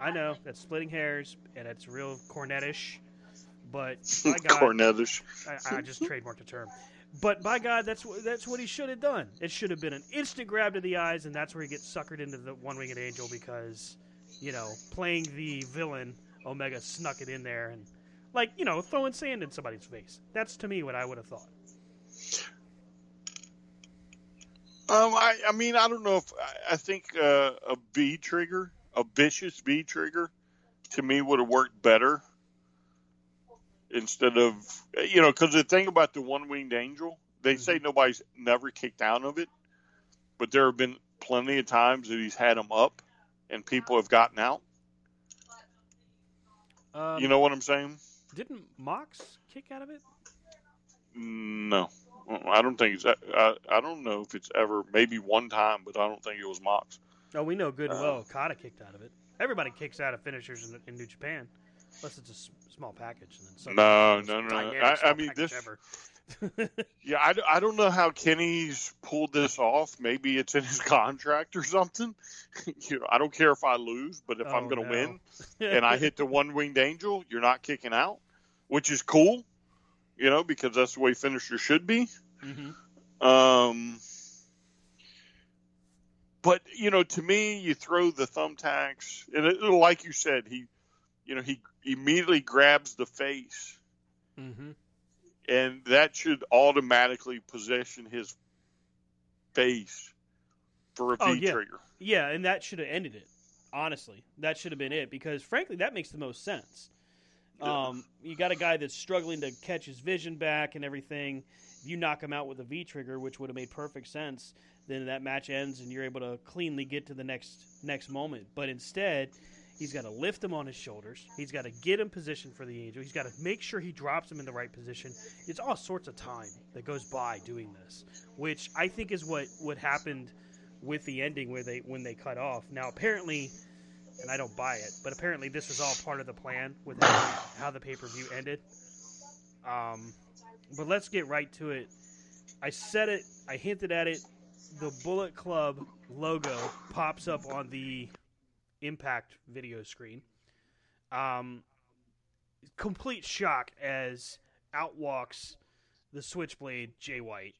I know, that's splitting hairs, and it's real cornettish, but by God, cornettish. I just trademarked the term. But by God, that's what he should have done. It should have been an instant grab to the eyes, and that's where he gets suckered into the one-winged angel because, you know, playing the villain, Omega snuck it in there and, like, you know, throwing sand in somebody's face. That's, to me, what I would have thought. I mean, I don't know if I think a B trigger, a vicious B trigger, to me would have worked better instead of, you know, because the thing about the one-winged angel, they say nobody's never kicked out of it, but there have been plenty of times that he's had them up and people have gotten out. You know what I'm saying? Didn't Mox kick out of it? No. I don't think it's I don't know if it's ever, maybe one time, but I don't think it was Mox. Oh, we know good and well Okada kicked out of it. Everybody kicks out of finishers in New Japan, unless it's a small package. And then no. I mean, this. Yeah, I don't know how Kenny's pulled this off. Maybe it's in his contract or something. You know, I don't care if I lose, but if I'm going to win and I hit the one-winged angel, you're not kicking out, which is cool, you know, because that's the way finisher should be. Mm-hmm. But, you know, to me, you throw the thumbtacks, and like you said, he immediately grabs the face. Mm-hmm. And that should automatically position his face for a V-trigger. Yeah, and that should have ended it, honestly. That should have been it because, frankly, that makes the most sense. You got a guy that's struggling to catch his vision back and everything. If you knock him out with a V-trigger, which would have made perfect sense, then that match ends and you're able to cleanly get to the next moment. But instead, he's got to lift him on his shoulders. He's got to get him positioned for the angel. He's got to make sure he drops him in the right position. It's all sorts of time that goes by doing this, which I think is what happened with the ending where when they cut off. Now, apparently, and I don't buy it, but apparently this was all part of the plan with how the pay-per-view ended. But let's get right to it. I said it. I hinted at it. The Bullet Club logo pops up on the Impact video screen. Complete shock as out walks the Switchblade Jay White,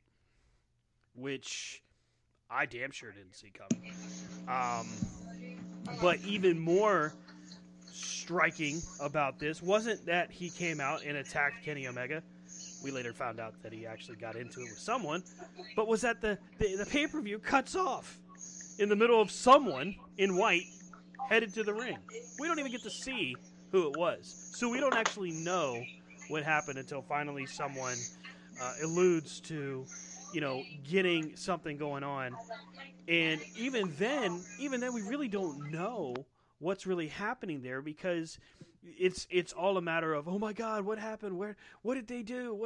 which I damn sure didn't see coming. But even more striking about this wasn't that he came out and attacked Kenny Omega. We later found out that he actually got into it with someone, but was that the pay-per-view cuts off in the middle of someone in white headed to the ring. We don't even get to see who it was. So we don't actually know what happened until finally someone alludes to, you know, getting something going on. And even then we really don't know what's really happening there because it's all a matter of, oh my God, what happened? What did they do?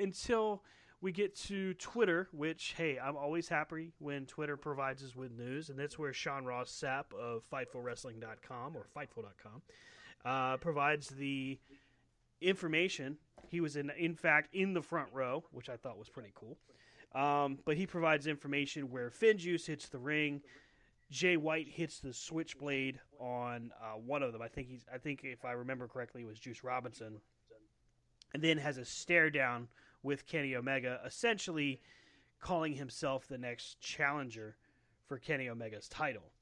Until we get to Twitter, which, hey, I'm always happy when Twitter provides us with news, and that's where Sean Ross Sapp of FightfulWrestling.com or Fightful.com provides the information. He was, in fact, in the front row, which I thought was pretty cool. But he provides information where Finjuice hits the ring, Jay White hits the switchblade on one of them. I think if I remember correctly, it was Juice Robinson, and then has a stare down with Kenny Omega, essentially calling himself the next challenger for Kenny Omega's title.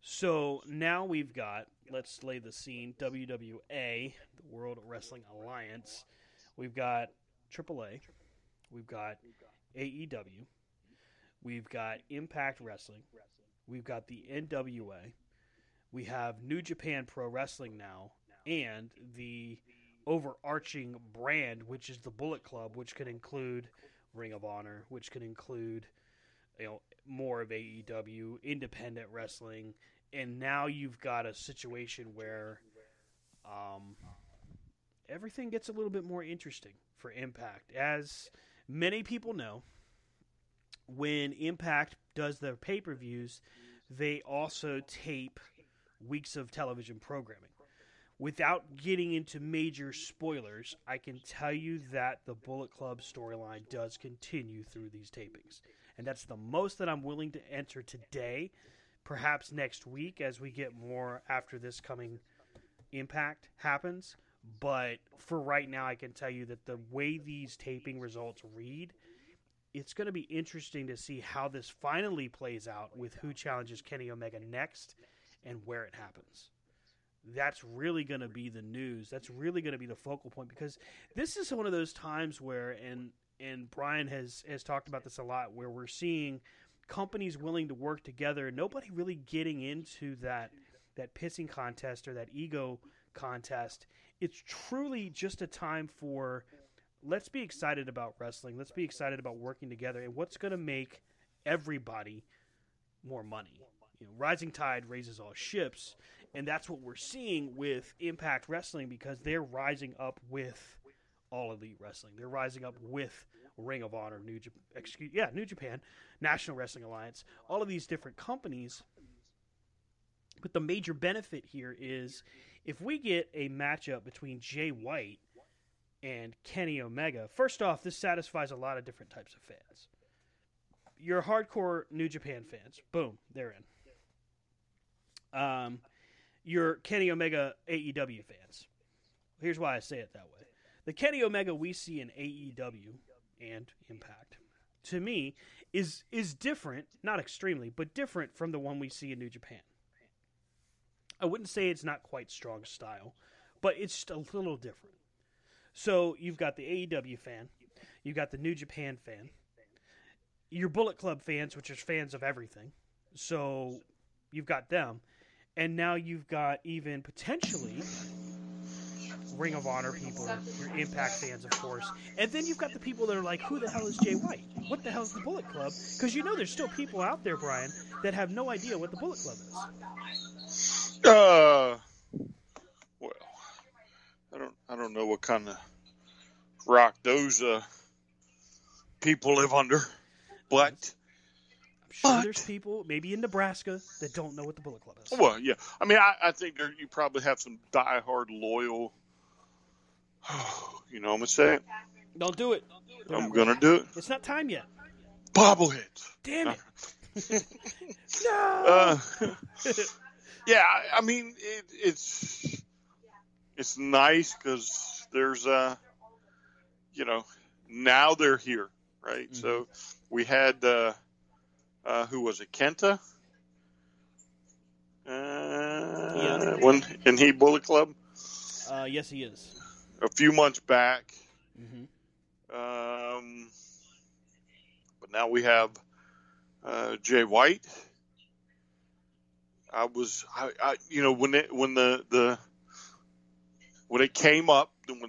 So now we've got, let's lay the scene, WWA, the World Wrestling Alliance. We've got AAA. We've got AEW. We've got Impact Wrestling. We've got the NWA. We have New Japan Pro Wrestling now, and the overarching brand, which is the Bullet Club, which could include Ring of Honor, which could include, you know, more of AEW, independent wrestling, and now you've got a situation where everything gets a little bit more interesting for Impact. As many people know, when Impact does their pay-per-views, they also tape weeks of television programming. Without getting into major spoilers, I can tell you that the Bullet Club storyline does continue through these tapings. And that's the most that I'm willing to enter today. Perhaps next week as we get more after this coming Impact happens. But for right now, I can tell you that the way these taping results read, it's going to be interesting to see how this finally plays out with who challenges Kenny Omega next and where it happens. That's really going to be the news. That's really going to be the focal point, because this is one of those times where, and Brian has talked about this a lot, where we're seeing companies willing to work together and nobody really getting into that pissing contest or that ego contest. It's truly just a time for, let's be excited about wrestling. Let's be excited about working together and what's going to make everybody more money. You know, rising tide raises all ships, and that's what we're seeing with Impact Wrestling, because they're rising up with All Elite Wrestling. They're rising up with Ring of Honor, New Japan, National Wrestling Alliance, all of these different companies. But the major benefit here is if we get a matchup between Jay White and Kenny Omega, first off, this satisfies a lot of different types of fans. Your hardcore New Japan fans, boom, they're in. Your Kenny Omega AEW fans. Here's why I say it that way. The Kenny Omega we see in AEW and Impact, to me, is different, not extremely, but different from the one we see in New Japan. I wouldn't say it's not quite strong style, but it's just a little different. So you've got the AEW fan, you've got the New Japan fan, your Bullet Club fans, which is fans of everything. So you've got them, and now you've got even potentially Ring of Honor people, your Impact fans, of course. And then you've got the people that are like, who the hell is Jay White? What the hell is the Bullet Club? Because you know there's still people out there, Brian, that have no idea what the Bullet Club is. Well, I don't know what kind of rock those people live under, but I'm sure there's people maybe in Nebraska that don't know what the Bullet Club is. Well, yeah, I mean, I think there you probably have some diehard loyal. You know what I'm gonna say? Don't do it. I'm gonna do it. It's not time yet. Bobbleheads. Damn it! No. Yeah, I mean it's nice because there's now they're here, right? Mm-hmm. So we had who was it? Kenta. Isn't he Bullet Club? Yes, he is. A few months back, mm-hmm. But now we have Jay White. When the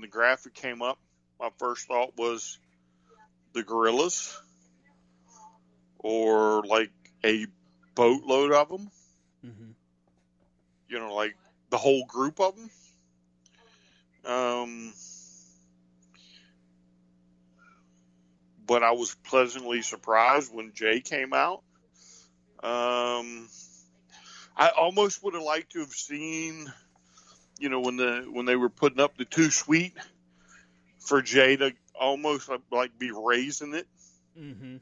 graphic came up, my first thought was the Gorillas, or like a boatload of them, mm-hmm. Like the whole group of them. But I was pleasantly surprised when Jay came out. I almost would have liked to have seen, when they were putting up the Too Sweet, for Jay to almost like be raising it, mm-hmm.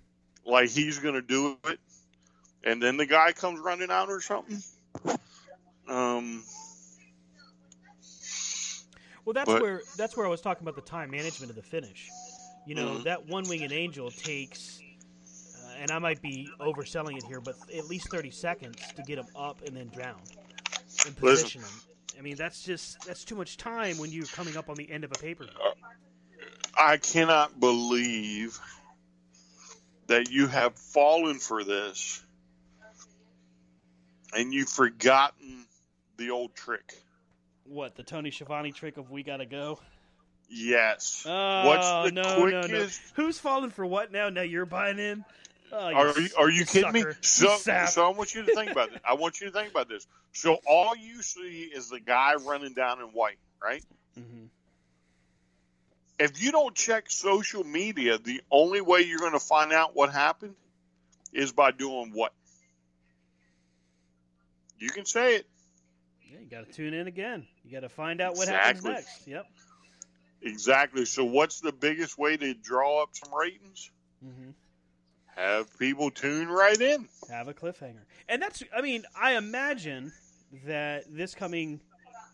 like he's going to do it, and then the guy comes running out or something. Well, that's where I was talking about the time management of the finish. Mm-hmm. That one-winged angel takes, and I might be overselling it here, but at least 30 seconds to get him up and then down and position him. I mean, that's too much time when you're coming up on the end of a paper. I cannot believe that you have fallen for this and you've forgotten the old trick. What, the Tony Schiavone trick of we gotta go? Yes. Oh, what's the quickest? No. Who's falling for what now? Now you're buying in? Oh, are you kidding me? So I want you to think about this. So all you see is the guy running down in white, right? Mm-hmm. If you don't check social media, the only way you're going to find out what happened is by doing what? You can say it. Yeah, you got to tune in again. You got to find out what happens next. Yep. Exactly. So what's the biggest way to draw up some ratings? Mm-hmm. Have people tune right in. Have a cliffhanger. And that's, I mean, I imagine that this coming,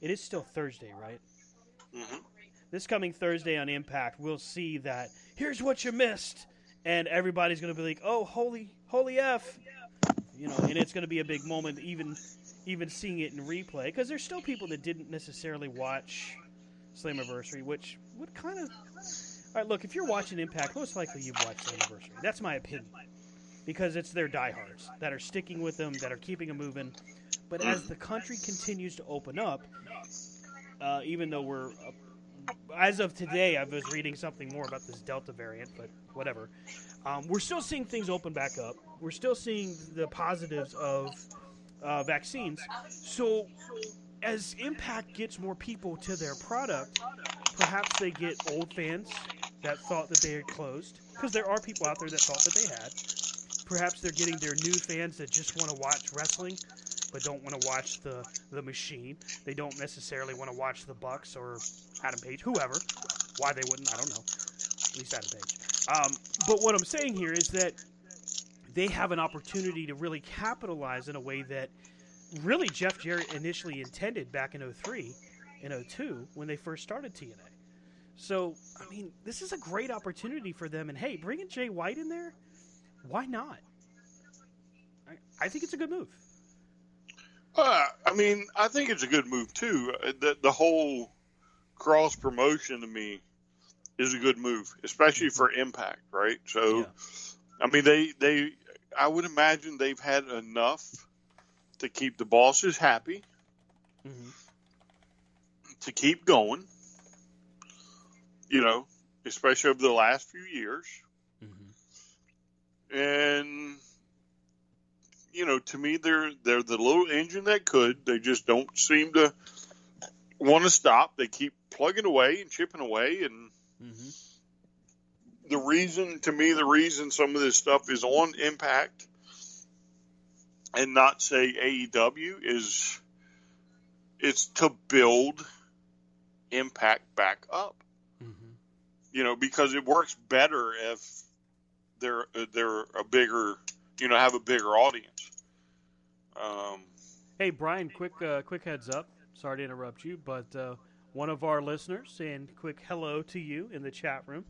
it is still Thursday, right? Mm-hmm. This coming Thursday on Impact, we'll see that, here's what you missed. And everybody's going to be like, oh, holy F. You know, and it's going to be a big moment, even seeing it in replay. Because there's still people that didn't necessarily watch Slammiversary, which would kind of... All right, look, if you're watching Impact, most likely you've watched Slammiversary. That's my opinion. Because it's their diehards that are sticking with them, that are keeping them moving. But as the country continues to open up, even though we're... as of today, I was reading something more about this Delta variant, but whatever. We're still seeing things open back up. We're still seeing the positives of vaccines. So as Impact gets more people to their product... perhaps they get old fans that thought that they had closed, because there are people out there that thought that they had. Perhaps they're getting their new fans that just want to watch wrestling but don't want to watch the machine. They don't necessarily want to watch the Bucks or Adam Page, whoever. Why they wouldn't, I don't know. At least Adam Page. But what I'm saying here is that they have an opportunity to really capitalize in a way that really Jeff Jarrett initially intended back in 2003. In 2002 when they first started TNA. So, I mean, this is a great opportunity for them. And, hey, bringing Jay White in there, why not? I think it's a good move. I mean, I think it's a good move, too. The whole cross-promotion, to me, is a good move, especially for Impact, right? So, yeah. I mean, they I would imagine they've had enough to keep the bosses happy. Mm-hmm. To keep going, you know, especially over the last few years. Mm-hmm. And, you know, to me, they're the little engine that could. They just don't seem to want to stop. They keep plugging away and chipping away. And mm-hmm. the reason some of this stuff is on Impact and not, say, AEW is it's to build Impact back up, mm-hmm. you know, because it works better if they're a bigger, you know, have a bigger audience. Hey Brian, quick heads up. Sorry to interrupt you, but one of our listeners saying quick hello to you in the chat room.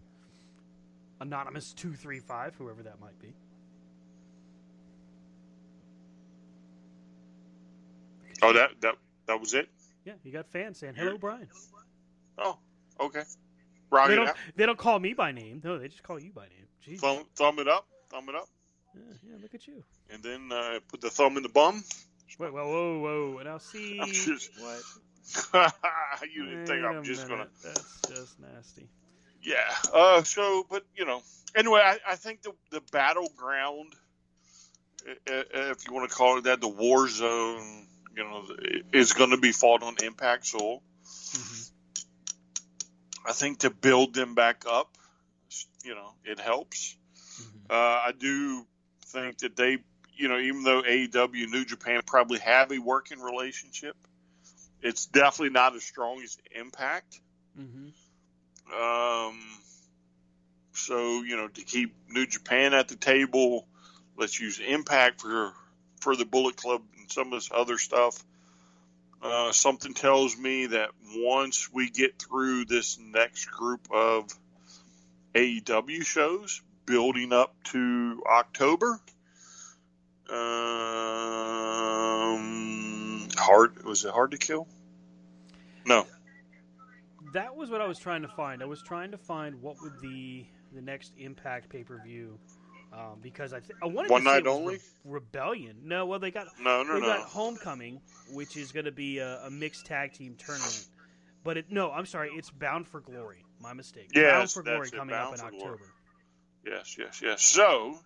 Anonymous 235, whoever that might be. Oh, that was it. Yeah, you got fans saying, hello, Brian. Oh, okay. Rock it out. They don't call me by name. No, they just call you by name. Jeez. Thumb it up. Yeah, look at you. And then put the thumb in the bum. Wait, whoa. And I'll see. I'm just... What? You didn't think I'm just going to. That's just nasty. Yeah. So, but, you know. Anyway, I think the battleground, if you want to call it that, the war zone, you know, is going to be fought on Impact soil. Mm-hmm. I think to build them back up, you know, it helps. Mm-hmm. I do think that they, you know, even though AEW, New Japan probably have a working relationship, it's definitely not as strong as Impact. Mm-hmm. So, you know, to keep New Japan at the table, let's use Impact for the Bullet Club and some of this other stuff. Something tells me that once we get through this next group of AEW shows, building up to October, was it Hard to Kill? No. That was what I was trying to find. I was trying to find what would the next Impact pay-per-view. Because I wanted One to say night only? Rebellion. No, well, they got Homecoming, which is going to be a mixed tag team tournament. But I'm sorry, it's Bound for Glory. My mistake. Yes, Bound for Glory coming up in October. Glory. Yes. So,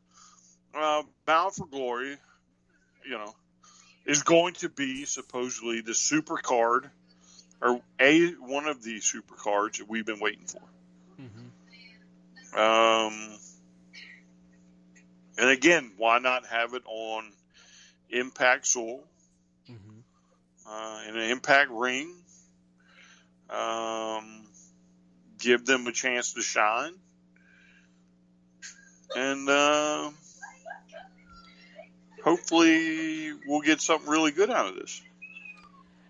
Bound for Glory, you know, is going to be supposedly the super card, or one of the super cards that we've been waiting for. Mm-hmm. And again, why not have it on Impact soil, mm-hmm. In an Impact ring? Give them a chance to shine. And hopefully we'll get something really good out of this.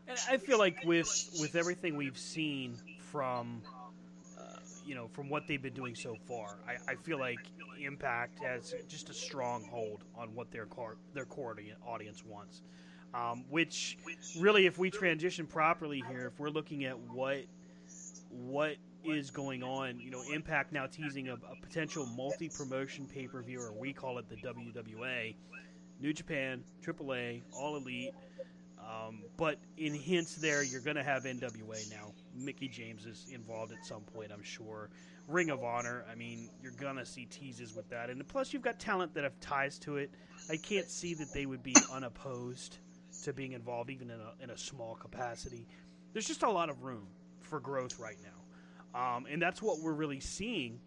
And I feel like with everything we've seen from, from what they've been doing so far, I feel like Impact has just a strong hold on what their core audience wants. Which really, if we transition properly here, if we're looking at what is going on, Impact now teasing a potential multi-promotion pay-per-view, or we call it the WWA, New Japan, AAA, All Elite, but in hints there, you're going to have NWA now. Mickie James is involved at some point, I'm sure. Ring of Honor, you're going to see teases with that. And plus, you've got talent that have ties to it. I can't see that they would be unopposed to being involved, even in a small capacity. There's just a lot of room for growth right now, and that's what we're really seeing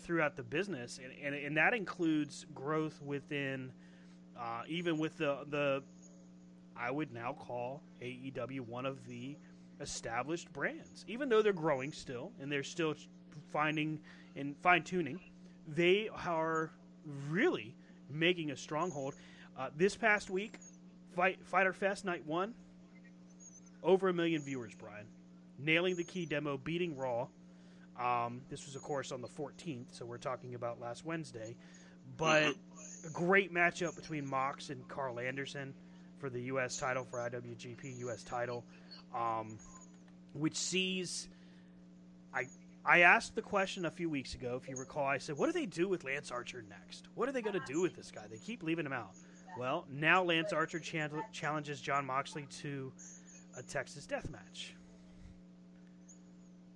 throughout the business, and that includes growth within, even with the I would now call AEW one of the established brands, even though they're growing still and they're still finding and fine-tuning. They are really making a stronghold. This past week, Fyter Fest Night 1, over 1 million viewers, Brian. Nailing the key demo, beating Raw. This was, of course, on the 14th, so we're talking about last Wednesday. But a great matchup between Mox and Carl Anderson for the U.S. title, for IWGP U.S. title, which sees... I asked the question a few weeks ago, if you recall. I said, what do they do with Lance Archer next? What are they going to do with this guy? They keep leaving him out. Well, now Lance Archer challenges Jon Moxley to a Texas death match.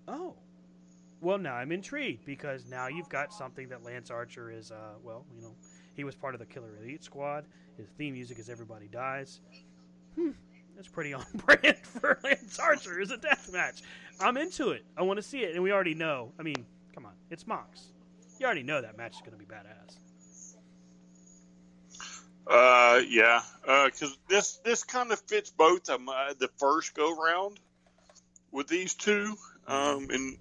Oh, well, now I'm intrigued, because now you've got something that Lance Archer is, he was part of the Killer Elite Squad. His theme music is Everybody Dies. That's pretty on brand for Lance Archer. It's a death match. I'm into it. I want to see it. And we already know. Come on. It's Mox. You already know that match is going to be badass. Yeah. Because this kind of fits both the first go-round with these two. In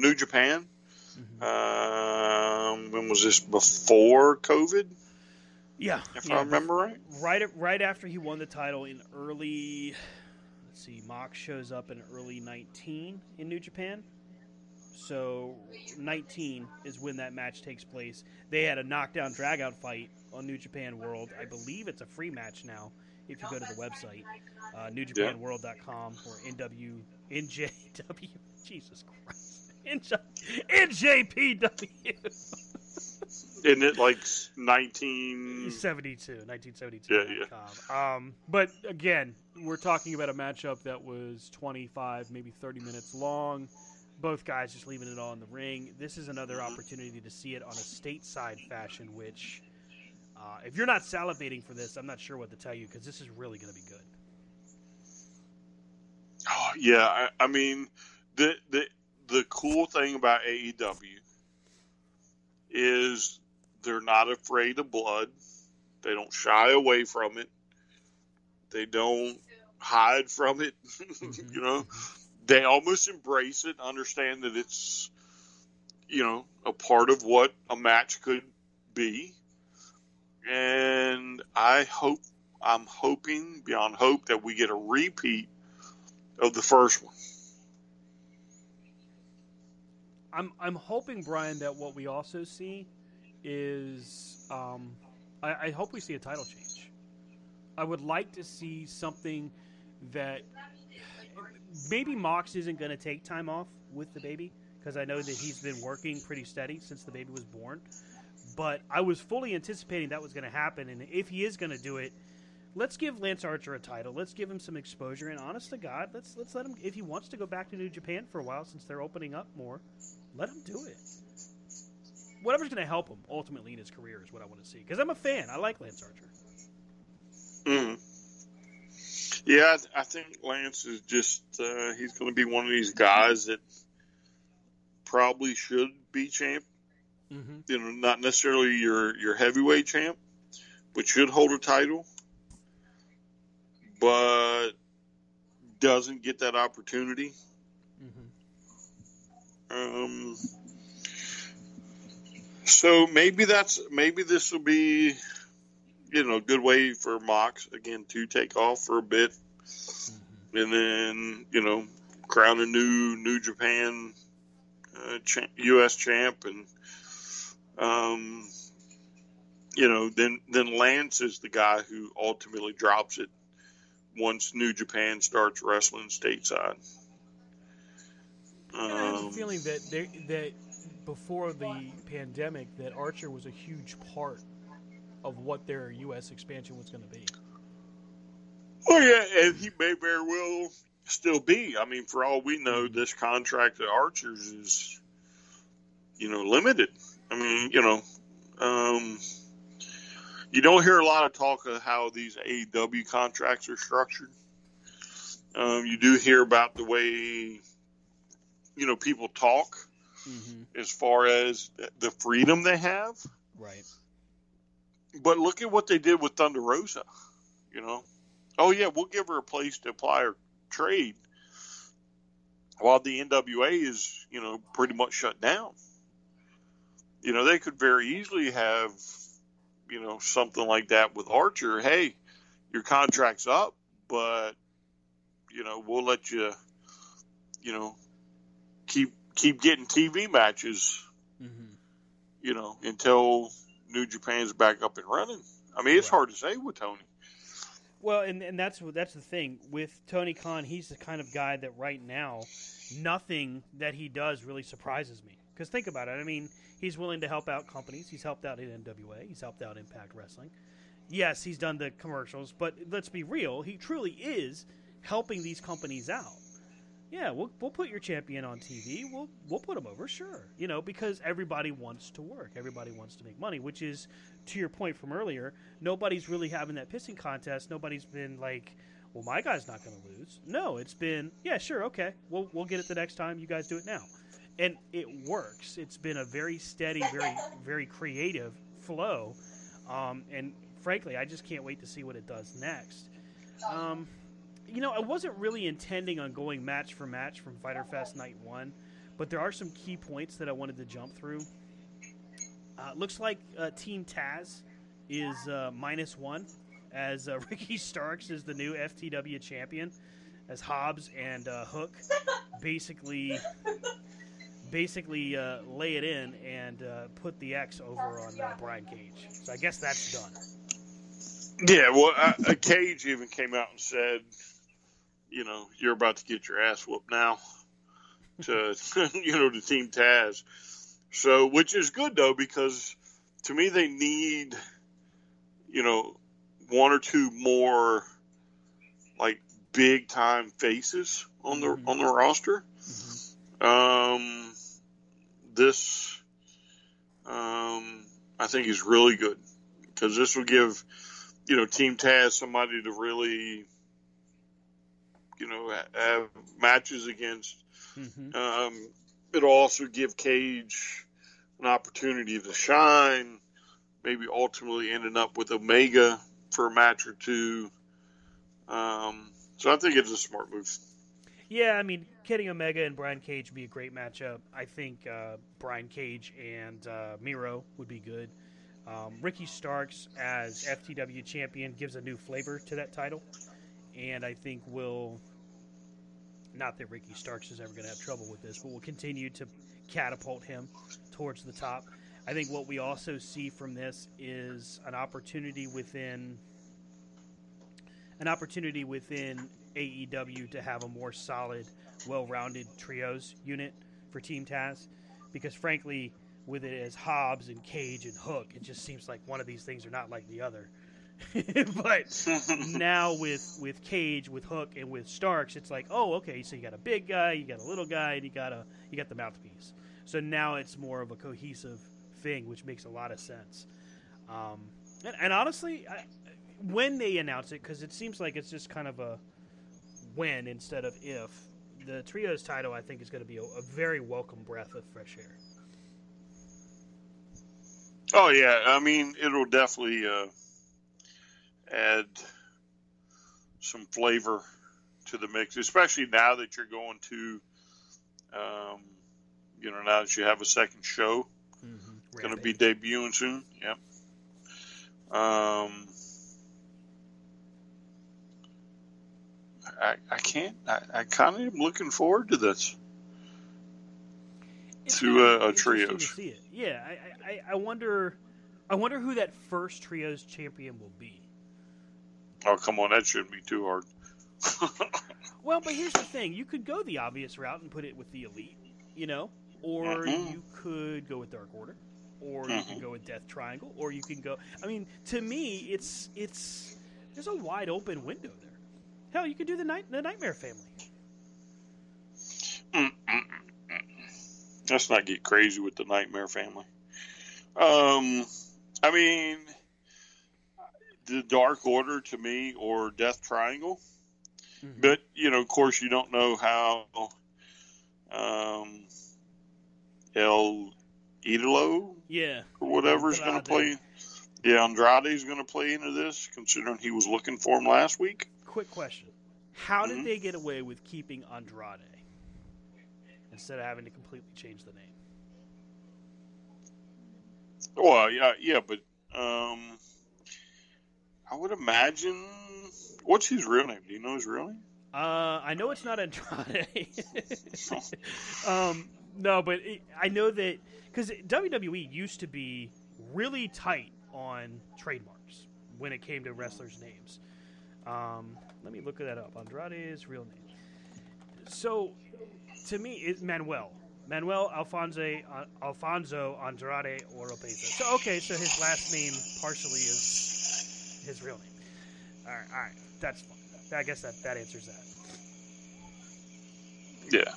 New Japan. Mm-hmm. When was this? Before COVID? Yeah. I remember right. Right after he won the title in early... Let's see. Mox shows up in early 19 in New Japan. So 19 is when that match takes place. They had a knockdown dragout fight on New Japan World. I believe it's a free match now if you go to the website. NewJapanWorld.com or NJW. Jesus Christ. NJPW. Isn't it like 1972? 1972. Yeah. But again, we're talking about a matchup that was 25, maybe 30 minutes long. Both guys just leaving it all in the ring. This is another opportunity to see it on a stateside fashion, which if you're not salivating for this, I'm not sure what to tell you, because this is really going to be good. Oh, yeah, The cool thing about AEW is they're not afraid of blood. They don't shy away from it. They don't hide from it. They almost embrace it, understand that it's, a part of what a match could be. And I'm hoping beyond hope that we get a repeat of the first one. I'm hoping, Brian, that what we also see is I hope we see a title change. I would like to see something that maybe Mox isn't going to take time off with the baby, because I know that he's been working pretty steady since the baby was born. But I was fully anticipating that was going to happen, and if he is going to do it, let's give Lance Archer a title. Let's give him some exposure. And honest to God, let's let him, if he wants to go back to New Japan for a while, since they're opening up more, let him do it. Whatever's going to help him ultimately in his career is what I want to see. Because I'm a fan. I like Lance Archer. Yeah, I think Lance is just, he's going to be one of these guys that probably should be champ. Mm-hmm. Not necessarily your heavyweight champ, but should hold a title. But doesn't get that opportunity. So maybe this will be, you know, a good way for Mox again to take off for a bit, and then, you know, crown a new Japan U.S. champ, and you know, then Lance is the guy who ultimately drops it once New Japan starts wrestling stateside. I have a feeling that before the pandemic, that Archer was a huge part of what their U.S. expansion was going to be. Oh yeah, and he may very well still be. I mean, for all we know, this contract at Archer's is, you know, limited. I mean, you know, you don't hear a lot of talk of how these AEW contracts are structured. You do hear about the way, you know, people talk as far as the freedom they have. Right. But look at what they did with Thunder Rosa, you know. Oh, yeah, we'll give her a place to apply her trade while the NWA is, you know, pretty much shut down. You know, they could very easily have, you know, something like that with Archer. Hey, your contract's up, but, you know, we'll let you, you know, keep getting TV matches, you know, until New Japan's back up and running. I mean, it's hard to say with Tony. Well, and that's the thing. With Tony Khan, he's the kind of guy that right now, nothing that he does really surprises me. Because think about it. I mean, he's willing to help out companies. He's helped out in NWA. He's helped out Impact Wrestling. Yes, he's done the commercials. But let's be real. He truly is helping these companies out. Yeah, we'll put your champion on TV. We'll put him over, sure. You know, because everybody wants to work. Everybody wants to make money, which is, to your point from earlier, nobody's really having that pissing contest. Nobody's been like, well, my guy's not going to lose. No, it's been, yeah, sure, okay. We'll get it the next time. You guys do it now. And it works. It's been a very steady, very, very creative flow. And frankly, I just can't wait to see what it does next. You know, I wasn't really intending on going match for match from Fyter Fest Night 1, but there are some key points that I wanted to jump through. Looks like Team Taz is -1, as Ricky Starks is the new FTW champion, as Hobbs and Hook basically lay it in and put the X over on Brian Cage. So I guess that's done. Yeah, well, Cage even came out and said, you know, you're about to get your ass whooped now to, you know, to Team Taz. So, which is good, though, because to me they need, you know, one or two more, like, big-time faces on the roster. This, I think is really good, because this will give, you know, Team Taz somebody to really, you know, have matches against. It'll also give Cage an opportunity to shine, maybe ultimately ending up with Omega for a match or two. So I think it's a smart move. Yeah, I mean, Kenny Omega and Brian Cage would be a great matchup. I think Brian Cage and Miro would be good. Ricky Starks as FTW champion gives a new flavor to that title, and I think will, not that Ricky Starks is ever going to have trouble with this, but will continue to catapult him towards the top. I think what we also see from this is an opportunity within AEW to have a more solid, well-rounded trios unit for Team Taz, because frankly, with it as Hobbs and Cage and Hook, it just seems like one of these things are not like the other. But now with Cage, with Hook, and with Starks, it's like, oh, okay, so you got a big guy, you got a little guy, and you got the mouthpiece. So now it's more of a cohesive thing, which makes a lot of sense. And honestly, when they announce it, because it seems like it's just kind of a when instead of if, the trios title, I think, is going to be a very welcome breath of fresh air. Oh, yeah. I mean, it'll definitely add some flavor to the mix, especially now that you're going to you know, now that you have a second show. Mm-hmm. Going to be debuting soon. Yep. I kind of am looking forward to this. It's a trios. To see it. Yeah, I wonder who that first trios champion will be. Oh, come on, that shouldn't be too hard. Well, but here's the thing. You could go the obvious route and put it with the Elite, you know, or mm-hmm. you could go with Dark Order, or mm-hmm. you could go with Death Triangle, or you can go... I mean, to me, it's there's a wide open window there. Hell, you could do the Nightmare Family. Mm-mm. Let's not get crazy with the Nightmare Family. I mean, the Dark Order to me, or Death Triangle. Mm-hmm. But, you know, of course, you don't know how El Idolo or whatever is going to play. Yeah, Andrade's going to play into this, considering he was looking for him last week. Quick question. How did they get away with keeping Andrade instead of having to completely change the name? Well, yeah, but I would imagine... What's his real name? Do you know his real name? I know it's not Andrade. No, but I know that... Because WWE used to be really tight on trademarks when it came to wrestlers' names. Let me look that up. Andrade's real name. So, to me, it's Manuel. Manuel Alfonso Andrade Oropeza. So, okay, so his last name partially is his real name. All right. That's fine. I guess that answers that. Yeah.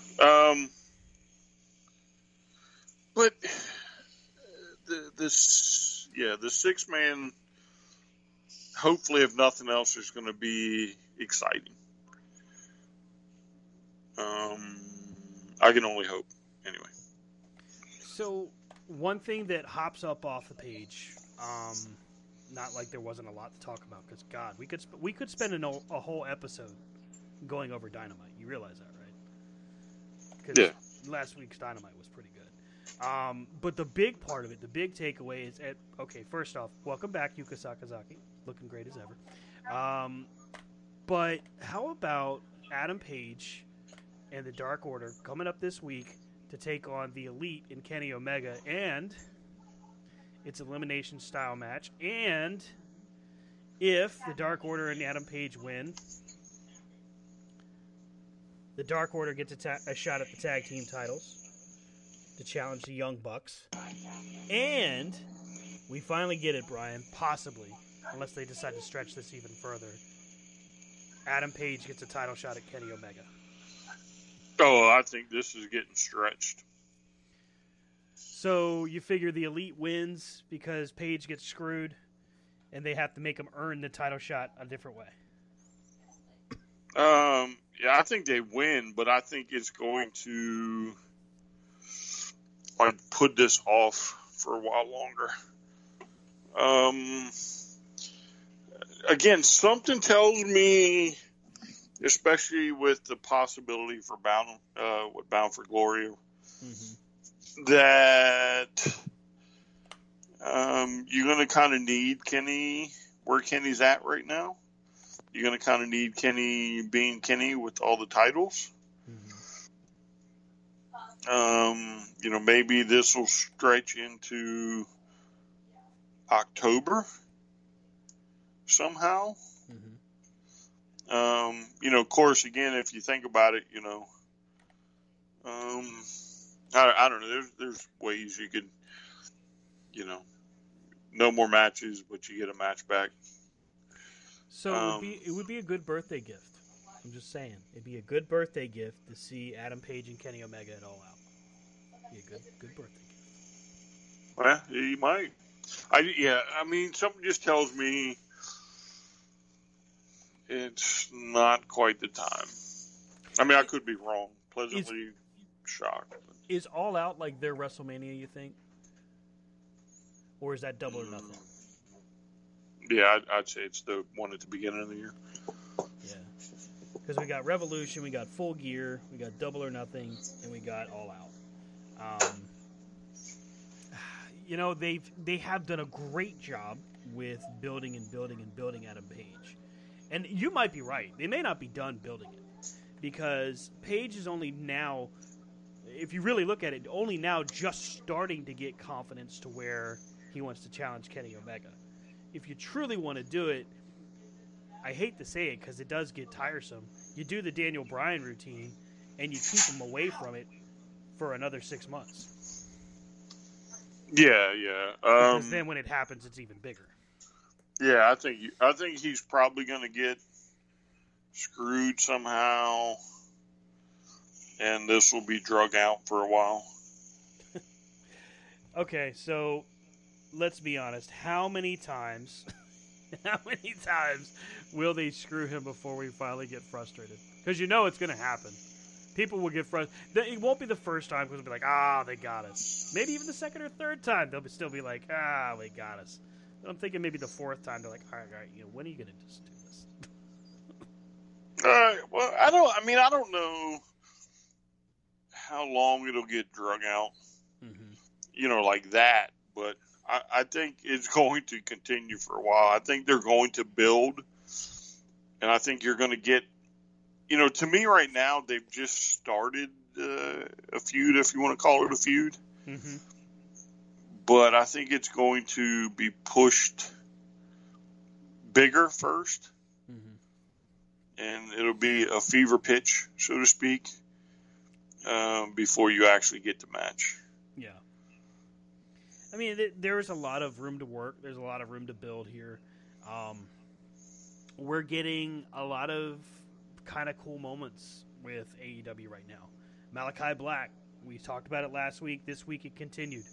But the six man, hopefully, if nothing else, is going to be exciting. I can only hope. Anyway. So one thing that hops up off the page. Not like there wasn't a lot to talk about, because God, we could spend a whole episode going over Dynamite. You realize that, right? Because last week's Dynamite was pretty good. But the big part of it, the big takeaway is first off, welcome back, Yuka Sakazaki, looking great as ever. But how about Adam Page and the Dark Order coming up this week to take on the Elite in Kenny Omega and? It's an elimination style match, and if the Dark Order and Adam Page win, the Dark Order gets a shot at the tag team titles to challenge the Young Bucks, and we finally get it, Brian, possibly, unless they decide to stretch this even further, Adam Page gets a title shot at Kenny Omega. Oh, I think this is getting stretched. So you figure the Elite wins because Page gets screwed, and they have to make him earn the title shot a different way. Yeah, I think they win, but I think it's going to put this off for a while longer. Again, something tells me, especially with the possibility for Bound for Glory. Mm-hmm. That you're going to kind of need Kenny where Kenny's at right now. You're going to kind of need Kenny being Kenny with all the titles. Mm-hmm. You know, maybe this will stretch into October somehow. Mm-hmm. You know, of course, again, if you think about it, you know, I don't know. There's ways you could, you know, no more matches, but you get a match back. So it would be a good birthday gift. I'm just saying, it'd be a good birthday gift to see Adam Page and Kenny Omega at All Out. It'd be a good birthday gift. Well, you might. I mean, something just tells me it's not quite the time. I mean, I could be wrong. Pleasantly shocked. Is All Out like their WrestleMania, you think? Or is that Double or Nothing? Yeah, I'd say it's the one at the beginning of the year. Yeah. Because we got Revolution, we got Full Gear, we got Double or Nothing, and we got All Out. You know, they have done a great job with building and building and building Adam Page. And you might be right. They may not be done building it, because Page is only now, if you really look at it, only now just starting to get confidence to where he wants to challenge Kenny Omega. If you truly want to do it, I hate to say it because it does get tiresome, you do the Daniel Bryan routine and you keep him away from it for another 6 months. Yeah. Because then when it happens, it's even bigger. Yeah, I think he's probably going to get screwed somehow, and this will be drug out for a while. Okay, so let's be honest. How many times will they screw him before we finally get frustrated? Because you know it's going to happen. People will get frustrated. It won't be the first time, because they'll be like, they got us. Maybe even the second or third time, they'll still be like, they got us. But I'm thinking maybe the fourth time, they're like, all right, you know, when are you going to just do this? All right. Well, I don't know how long it'll get drug out, you know, like that. But I think it's going to continue for a while. I think they're going to build, and I think you're going to get, you know, to me right now, they've just started a feud, if you want to call it a feud. Mm-hmm. But I think it's going to be pushed bigger first, and it'll be a fever pitch, so to speak, before you actually get the match. Yeah. I mean, there's a lot of room to work. There's a lot of room to build here. We're getting a lot of kind of cool moments with AEW right now. Malachi Black, we talked about it last week. This week it continued.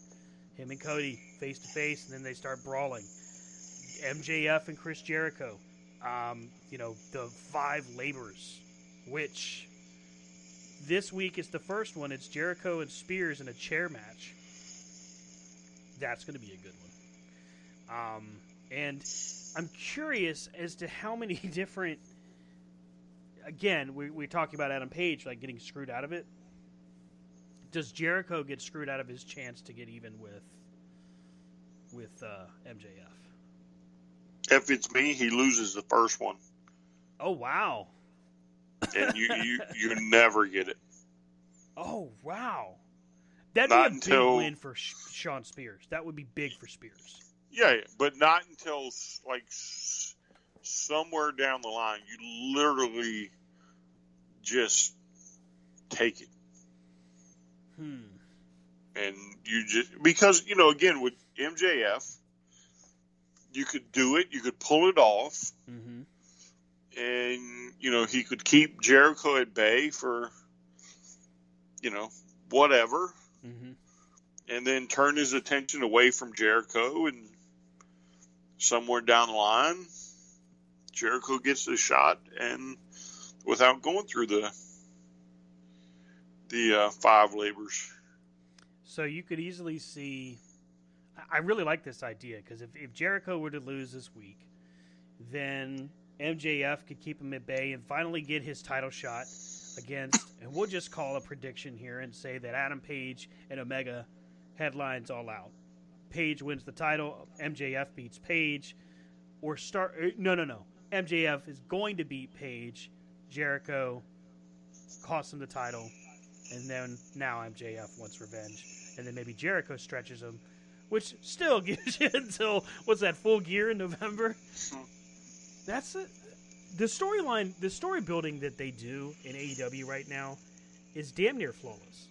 Him and Cody face to face, and then they start brawling. MJF and Chris Jericho, you know, the five labors, which this week is the first one. It's Jericho and Spears in a chair match. That's going to be a good one. And I'm curious as to how many different, again, we're talking about Adam Page, like, getting screwed out of it. Does Jericho get screwed out of his chance to get even with MJF? If it's me, he loses the first one. Oh, wow. And you never get it. Oh, wow. That'd not be a big win for Shawn Spears. That would be big for Spears. Yeah, but not until, like, somewhere down the line. You literally just take it. And you just, because, you know, again, with MJF, you could do it, you could pull it off, and, you know, he could keep Jericho at bay for, you know, whatever, and then turn his attention away from Jericho, and somewhere down the line, Jericho gets the shot, and without going through the five labors. So you could easily see, I really like this idea, because if Jericho were to lose this week, then MJF could keep him at bay and finally get his title shot against, and we'll just call a prediction here and say that Adam Page and Omega headlines All Out. Page wins the title, MJF beats Page, MJF is going to beat Page, Jericho costs him the title, and then now MJF wants revenge. And then maybe Jericho stretches him, which still gives you until, what's that, Full Gear in November? That's it. The story building that they do in AEW right now is damn near flawless.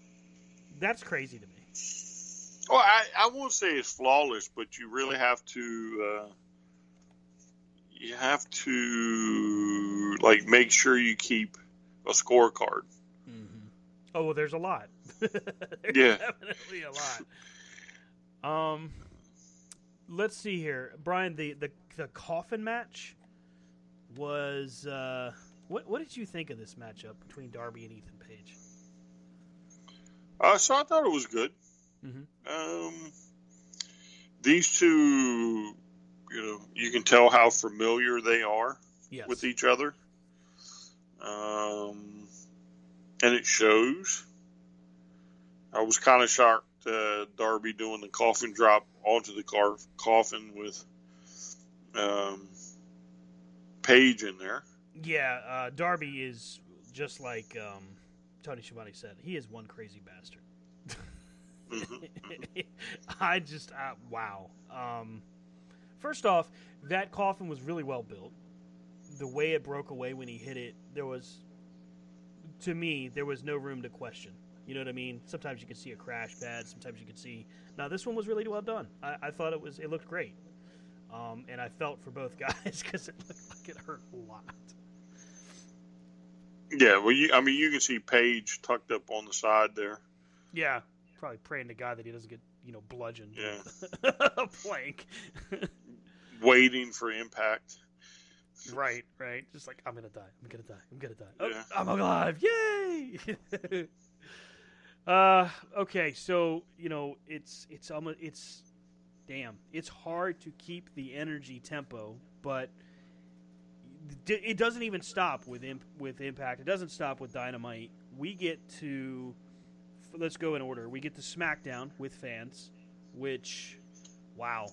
That's crazy to me. Well, I won't say it's flawless, but you really have to, like, make sure you keep a scorecard. Oh, well, there's a lot. Definitely a lot. Let's see here. Brian, the coffin match was... what did you think of this matchup between Darby and Ethan Page? So I thought it was good. These two, you know, you can tell how familiar they are with each other. And it shows. I was kind of shocked Darby doing the coffin drop onto the coffin with Paige in there. Yeah, Darby is just like Tony Schiavone said. He is one crazy bastard. I just wow. First off, that coffin was really well built. The way it broke away when he hit it, there was, to me, there was no room to question. You know what I mean? Sometimes you can see a crash pad. Sometimes you can see. Now this one was really well done. I thought it was. It looked great, and I felt for both guys because it looked like it hurt a lot. Yeah, well, I mean, you can see Paige tucked up on the side there. Yeah, probably praying to God that he doesn't get, you know, bludgeoned. Yeah, a plank. Waiting for impact. Right, right. Just like, I'm gonna die. I'm gonna die. I'm gonna die. Yeah. Oh, I'm alive! Yay! Okay, so you know it's almost damn. It's hard to keep the energy tempo, but it doesn't even stop with Impact. It doesn't stop with Dynamite. We get to, let's go in order. We get to SmackDown with fans, which, wow.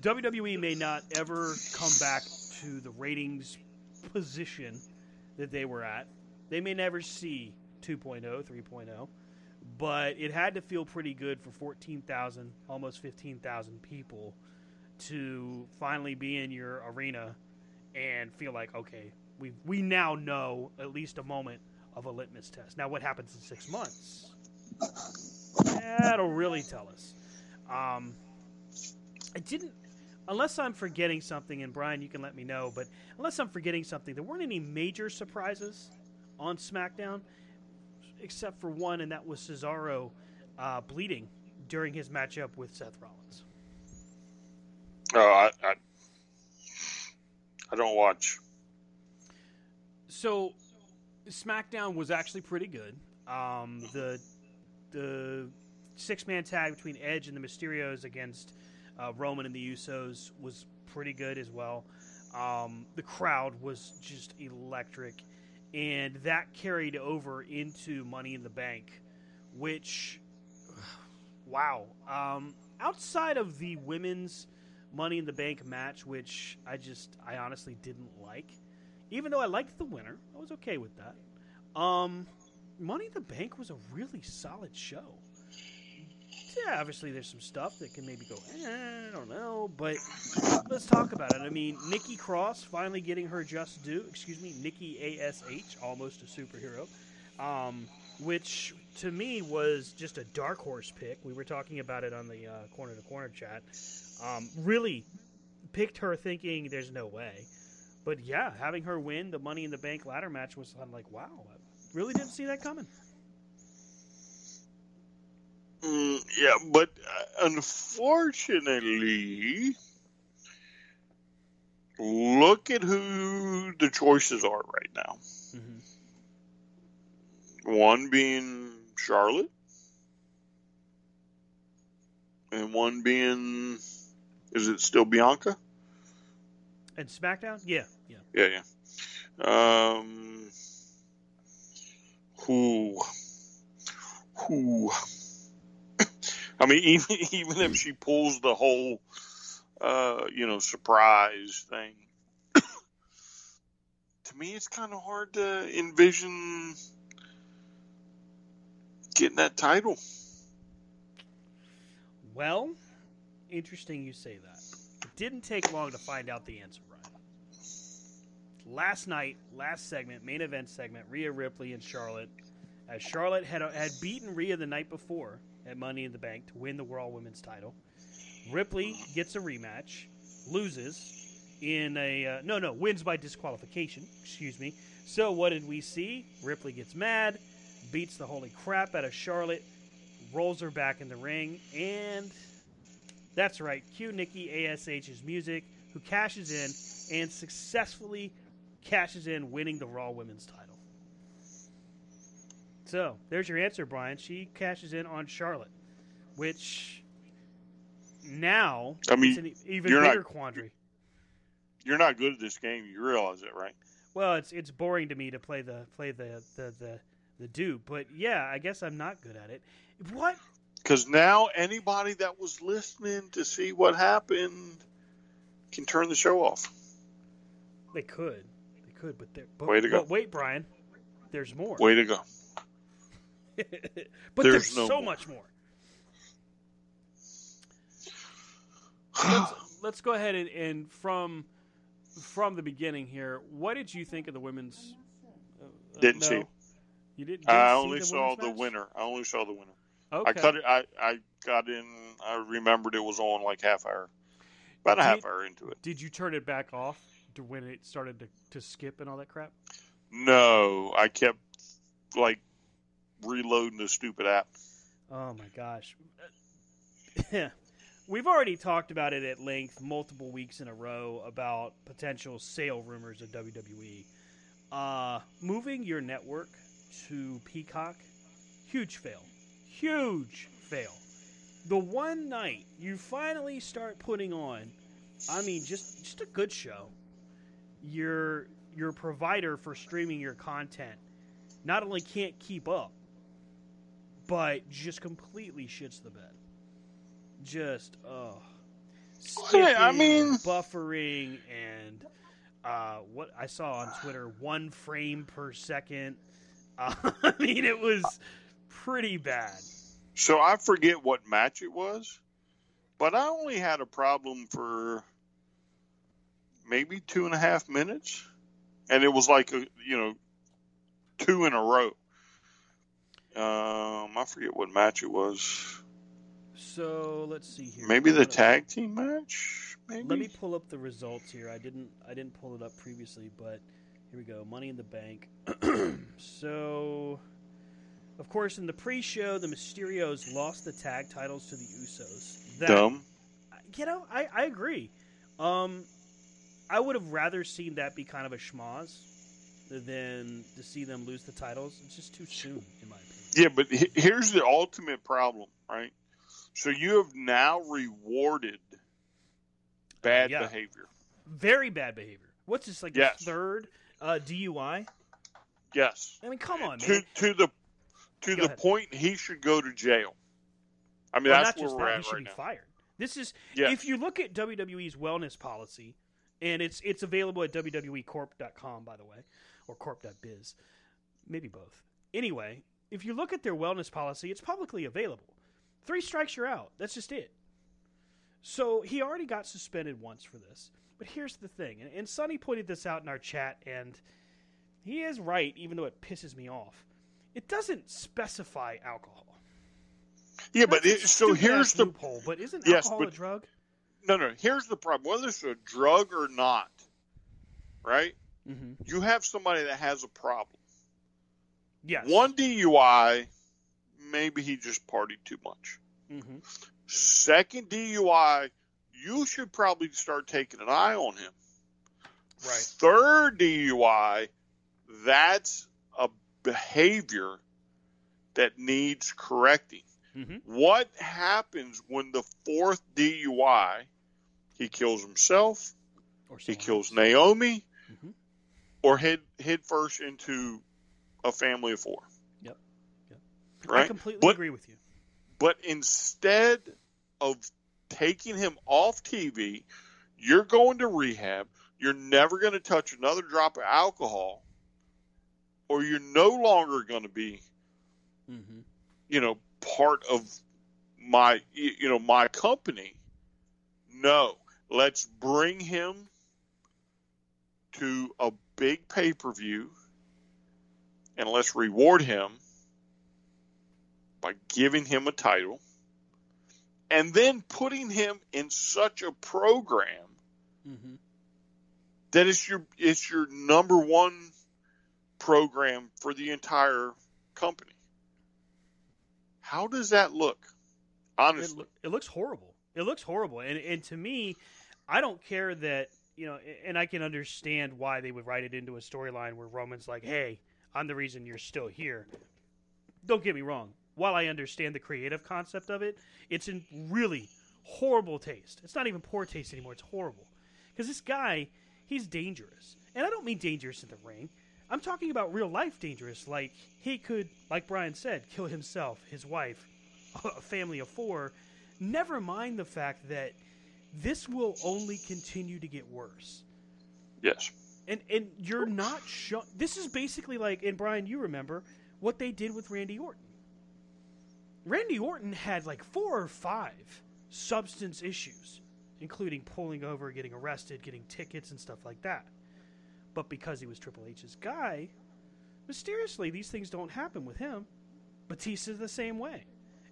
WWE may not ever come back to the ratings position that they were at. They may never see 2.0, 3.0, but it had to feel pretty good for 14,000, almost 15,000 people to finally be in your arena and feel like, okay, we now know at least a moment of a litmus test. Now, what happens in 6 months? That'll really tell us. I didn't, unless I'm forgetting something, and Brian, you can let me know, but unless I'm forgetting something, there weren't any major surprises on SmackDown, except for one, and that was Cesaro bleeding during his matchup with Seth Rollins. Oh, I don't watch. So, SmackDown was actually pretty good. The six-man tag between Edge and the Mysterios against Roman and the Usos was pretty good as well. The crowd was just electric, and that carried over into Money in the Bank, which, wow. Outside of the women's Money in the Bank match, which I honestly didn't like, even though I liked the winner, I was okay with that. Money in the Bank was a really solid show. Yeah, obviously there's some stuff that can maybe go, I don't know, but let's talk about it. I mean, Nikki Cross finally getting her just due. Excuse me, Nikki A.S.H., almost a superhero, which to me was just a dark horse pick. We were talking about it on the corner-to-corner chat. Really picked her thinking there's no way. But, yeah, having her win the Money in the Bank ladder match was, I'm like, wow, I really didn't see that coming. Yeah, but unfortunately, look at who the choices are right now. Mm-hmm. One being Charlotte, and one being, is it still Bianca? And SmackDown? Yeah. Who? I mean, even if she pulls the whole, surprise thing, to me it's kind of hard to envision getting that title. Well, interesting you say that. It didn't take long to find out the answer, Brian. Last night, last segment, main event segment, Rhea Ripley and Charlotte. As Charlotte had beaten Rhea the night before at Money in the Bank to win the World Women's title. Ripley gets a rematch, loses in a... wins by disqualification, excuse me. So what did we see? Ripley gets mad, beats the holy crap out of Charlotte, rolls her back in the ring, and that's right, cue Nikki A.S.H.'s music, who cashes in and successfully cashes in, winning the Raw Women's title. So, there's your answer, Brian. She cashes in on Charlotte, which now is an even bigger quandary. You're not good at this game. You realize it, right? Well, it's boring to me to play the the do. But yeah, I guess I'm not good at it. What? Because now anybody that was listening to see what happened can turn the show off. They could, but way to go. But wait, Brian, there's more. Way to go. But there's no so more. Much more. Let's go ahead and from the beginning here. What did you think of the women's? Didn't see. You didn't. I only saw the winner. I only saw the winner. Okay. I cut it. I got in. I remembered it was on like about a half hour into it. Did you turn it back off to when it started to skip and all that crap? No, I kept like reloading the stupid app. Oh my gosh. We've already talked about it at length multiple weeks in a row about potential sale rumors of WWE. Moving your network to Peacock, huge fail. Huge fail. The one night you finally start putting on, I mean, just a good show, your provider for streaming your content not only can't keep up, but just completely shits the bed. Just, buffering and what I saw on Twitter, 1 frame per second. I mean, it was pretty bad. So I forget what match it was, but I only had a problem for maybe 2.5 minutes, and it was like, two in a row. I forget what match it was. So let's see here. Maybe the tag team match. Maybe. Let me pull up the results here. I didn't pull it up previously, but here we go. Money in the Bank. So, of course, in the pre-show, the Mysterios lost the tag titles to the Usos. Dumb. I agree. I would have rather seen that be kind of a schmoz than to see them lose the titles. It's just too soon, in my opinion. Yeah, but here's the ultimate problem, right? So you have now rewarded bad behavior. Very bad behavior. What's this, like the third DUI? Yes. I mean, come on, man. To the point he should go to jail. I mean, that's where we're at right now. He should be fired. This is if you look at WWE's wellness policy, and it's available at wwecorp.com, by the way, or corp.biz, maybe both. Anyway, if you look at their wellness policy, it's publicly available. 3 strikes, you're out. That's just it. So he already got suspended once for this. But here's the thing, and Sonny pointed this out in our chat, and he is right, even though it pisses me off. It doesn't specify alcohol. Yeah, but so here's the loophole. But isn't alcohol a drug? No. Here's the problem. Whether it's a drug or not, right? Mm-hmm. You have somebody that has a problem. Yes. 1 DUI. Maybe he just partied too much. Mm-hmm. 2nd DUI, you should probably start taking an eye on him. Right. 3rd DUI, that's a behavior that needs correcting. Mm-hmm. What happens when the 4th DUI, he kills himself, or he kills Naomi, mm-hmm. or head first into a family of 4? Right? I completely agree with you. But instead of taking him off TV, you're going to rehab. You're never going to touch another drop of alcohol, or you're no longer going to be, mm-hmm. Part of my, my company. No, let's bring him to a big pay-per-view, and let's reward him by giving him a title and then putting him in such a program mm-hmm. that it's your number one program for the entire company. How does that look? Honestly, it looks horrible. It looks horrible. And to me, I don't care that, and I can understand why they would write it into a storyline where Roman's like, hey, I'm the reason you're still here. Don't get me wrong. While I understand the creative concept of it, it's in really horrible taste. It's not even poor taste anymore. It's horrible. Because this guy, he's dangerous. And I don't mean dangerous in the ring. I'm talking about real life dangerous. Like, he could, like Brian said, kill himself, his wife, a family of four. Never mind the fact that this will only continue to get worse. Yes. And you're not this is basically like, and Brian, you remember what they did with Randy Orton. Randy Orton had like 4 or 5 substance issues, including pulling over, getting arrested, getting tickets and stuff like that. But because he was Triple H's guy, mysteriously these things don't happen with him. Batista's the same way.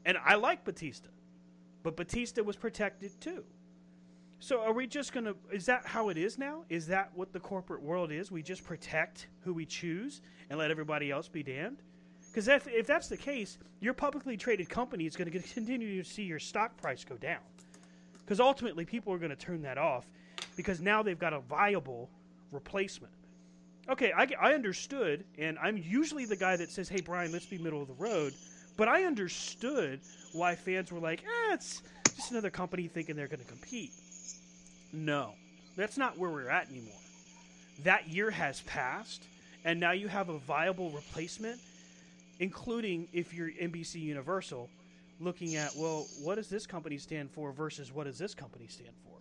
And I like Batista, but Batista was protected too. So are we just going to – is that how it is now? Is that what the corporate world is? We just protect who we choose and let everybody else be damned? Because if that's the case, your publicly traded company is going to continue to see your stock price go down. Because ultimately people are going to turn that off because now they've got a viable replacement. Okay, I understood, and I'm usually the guy that says, hey, Brian, let's be middle of the road. But I understood why fans were like, it's just another company thinking they're going to compete. No, that's not where we're at anymore. That year has passed, and now you have a viable replacement, including if you're NBC Universal, looking at, well, what does this company stand for versus what does this company stand for?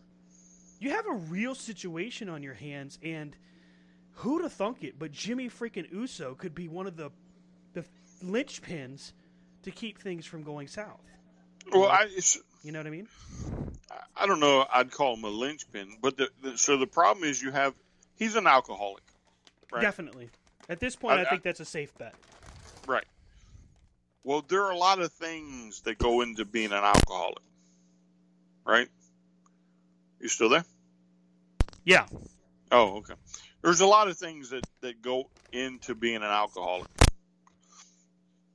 You have a real situation on your hands, and who'd have thunk it, but Jimmy freaking Uso could be one of the linchpins to keep things from going south. Well, you know what I mean? I don't know. I'd call him a linchpin, but so the problem is he's an alcoholic, right? Definitely. At this point, I think that's a safe bet. Right. Well, there are a lot of things that go into being an alcoholic, right? You still there? Yeah. Oh, okay. There's a lot of things that go into being an alcoholic.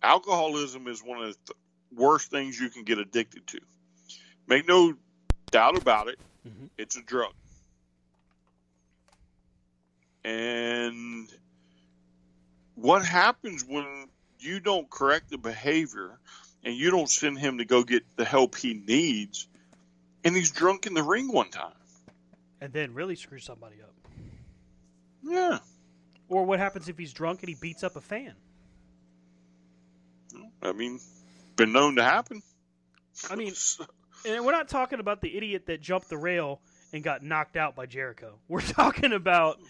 Alcoholism is one of the worst things you can get addicted to. Make no doubt about it, It's a drug. And what happens when you don't correct the behavior and you don't send him to go get the help he needs, and he's drunk in the ring one time? And then really screws somebody up. Yeah. Or what happens if he's drunk and he beats up a fan? I mean, been known to happen. I mean... And we're not talking about the idiot that jumped the rail and got knocked out by Jericho. We're talking about,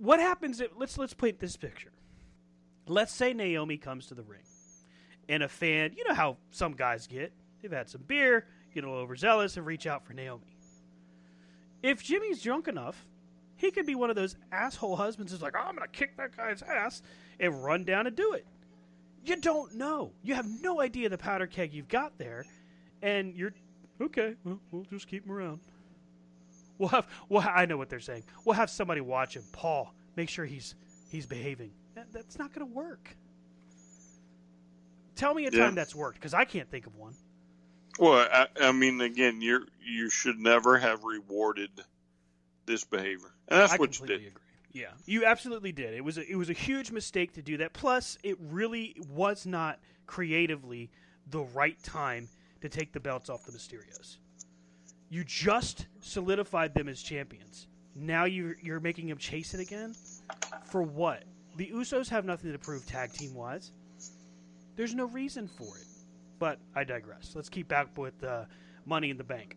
what happens if, let's paint this picture. Let's say Naomi comes to the ring, and a fan, you know how some guys get. They've had some beer, get a little overzealous, and reach out for Naomi. If Jimmy's drunk enough, he could be one of those asshole husbands who's like, I'm going to kick that guy's ass and run down and do it. You don't know. You have no idea the powder keg you've got there. And you're, okay, well, we'll just keep him around. I know what they're saying. We'll have somebody watch him, Paul, make sure he's behaving. That's not going to work. Tell me a time that's worked, because I can't think of one. Well, I mean, again, you should never have rewarded this behavior. And that's what you did. I completely agree. Yeah, you absolutely did. It was a huge mistake to do that. Plus, it really was not creatively the right time to take the belts off the Mysterios. You just solidified them as champions. Now you're making them chase it again? For what? The Usos have nothing to prove tag team-wise. There's no reason for it. But I digress. Let's keep back with Money in the Bank.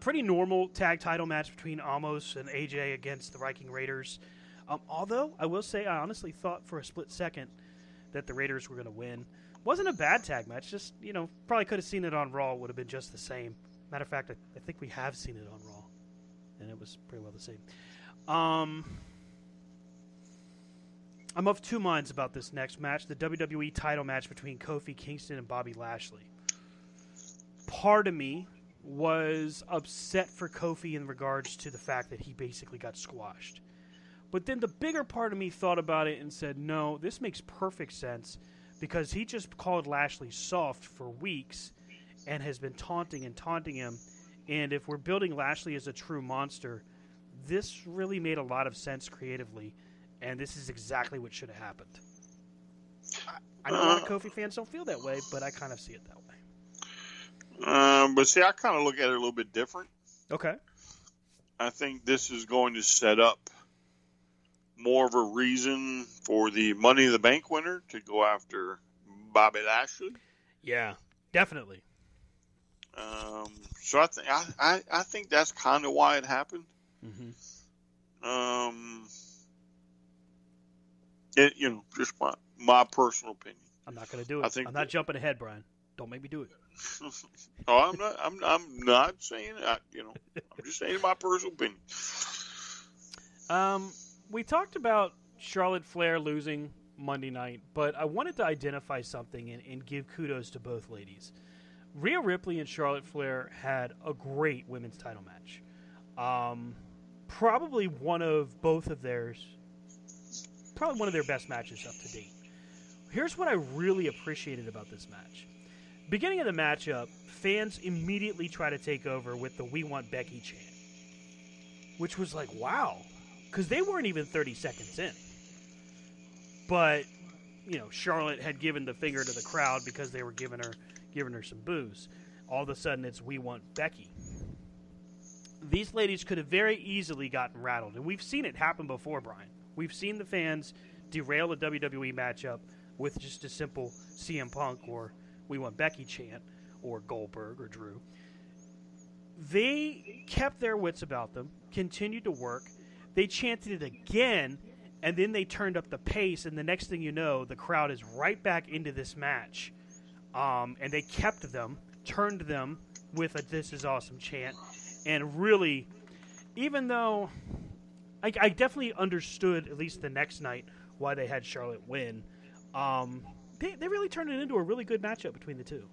Pretty normal tag title match between Amos and AJ against the Viking Raiders. Although, I will say I honestly thought for a split second that the Raiders were going to win. Wasn't a bad tag match, just, probably could have seen it on Raw, would have been just the same. Matter of fact, I think we have seen it on Raw, and it was pretty well the same. I'm of two minds about this next match, the WWE title match between Kofi Kingston and Bobby Lashley. Part of me was upset for Kofi in regards to the fact that he basically got squashed. But then the bigger part of me thought about it and said, no, this makes perfect sense, because he just called Lashley soft for weeks and has been taunting him. And if we're building Lashley as a true monster, this really made a lot of sense creatively, and this is exactly what should have happened. I know a lot of Kofi fans don't feel that way, but I kind of see it that way. But see, I kind of look at it a little bit different. Okay. I think this is going to set up more of a reason for the Money in the Bank winner to go after Bobby Lashley. Yeah, definitely. So I think that's kind of why it happened. Mm-hmm. Just my personal opinion. I'm not going to do it. I'm not jumping ahead, Brian. Don't make me do it. Oh, I'm not. I'm not saying. I'm just saying my personal opinion. We talked about Charlotte Flair losing Monday night, but I wanted to identify something and give kudos to both ladies. Rhea Ripley and Charlotte Flair had a great women's title match. Probably one of both of theirs. Probably one of their best matches up to date. Here's what I really appreciated about this match. Beginning of the matchup, fans immediately try to take over with the "We Want Becky" chant, which was like, wow, because they weren't even 30 seconds in. But, Charlotte had given the finger to the crowd because they were giving her some boos. All of a sudden, it's "We Want Becky." These ladies could have very easily gotten rattled, and we've seen it happen before, Brian. We've seen the fans derail a WWE matchup with just a simple CM Punk or "We Want Becky" chant, or Goldberg or Drew. They kept their wits about them, continued to work. They chanted it again, and then they turned up the pace, and the next thing you know, the crowd is right back into this match. And they kept them, turned them with a "This is awesome" chant. And really, even though I definitely understood, at least the next night, why they had Charlotte win, They really turned it into a really good matchup between the two.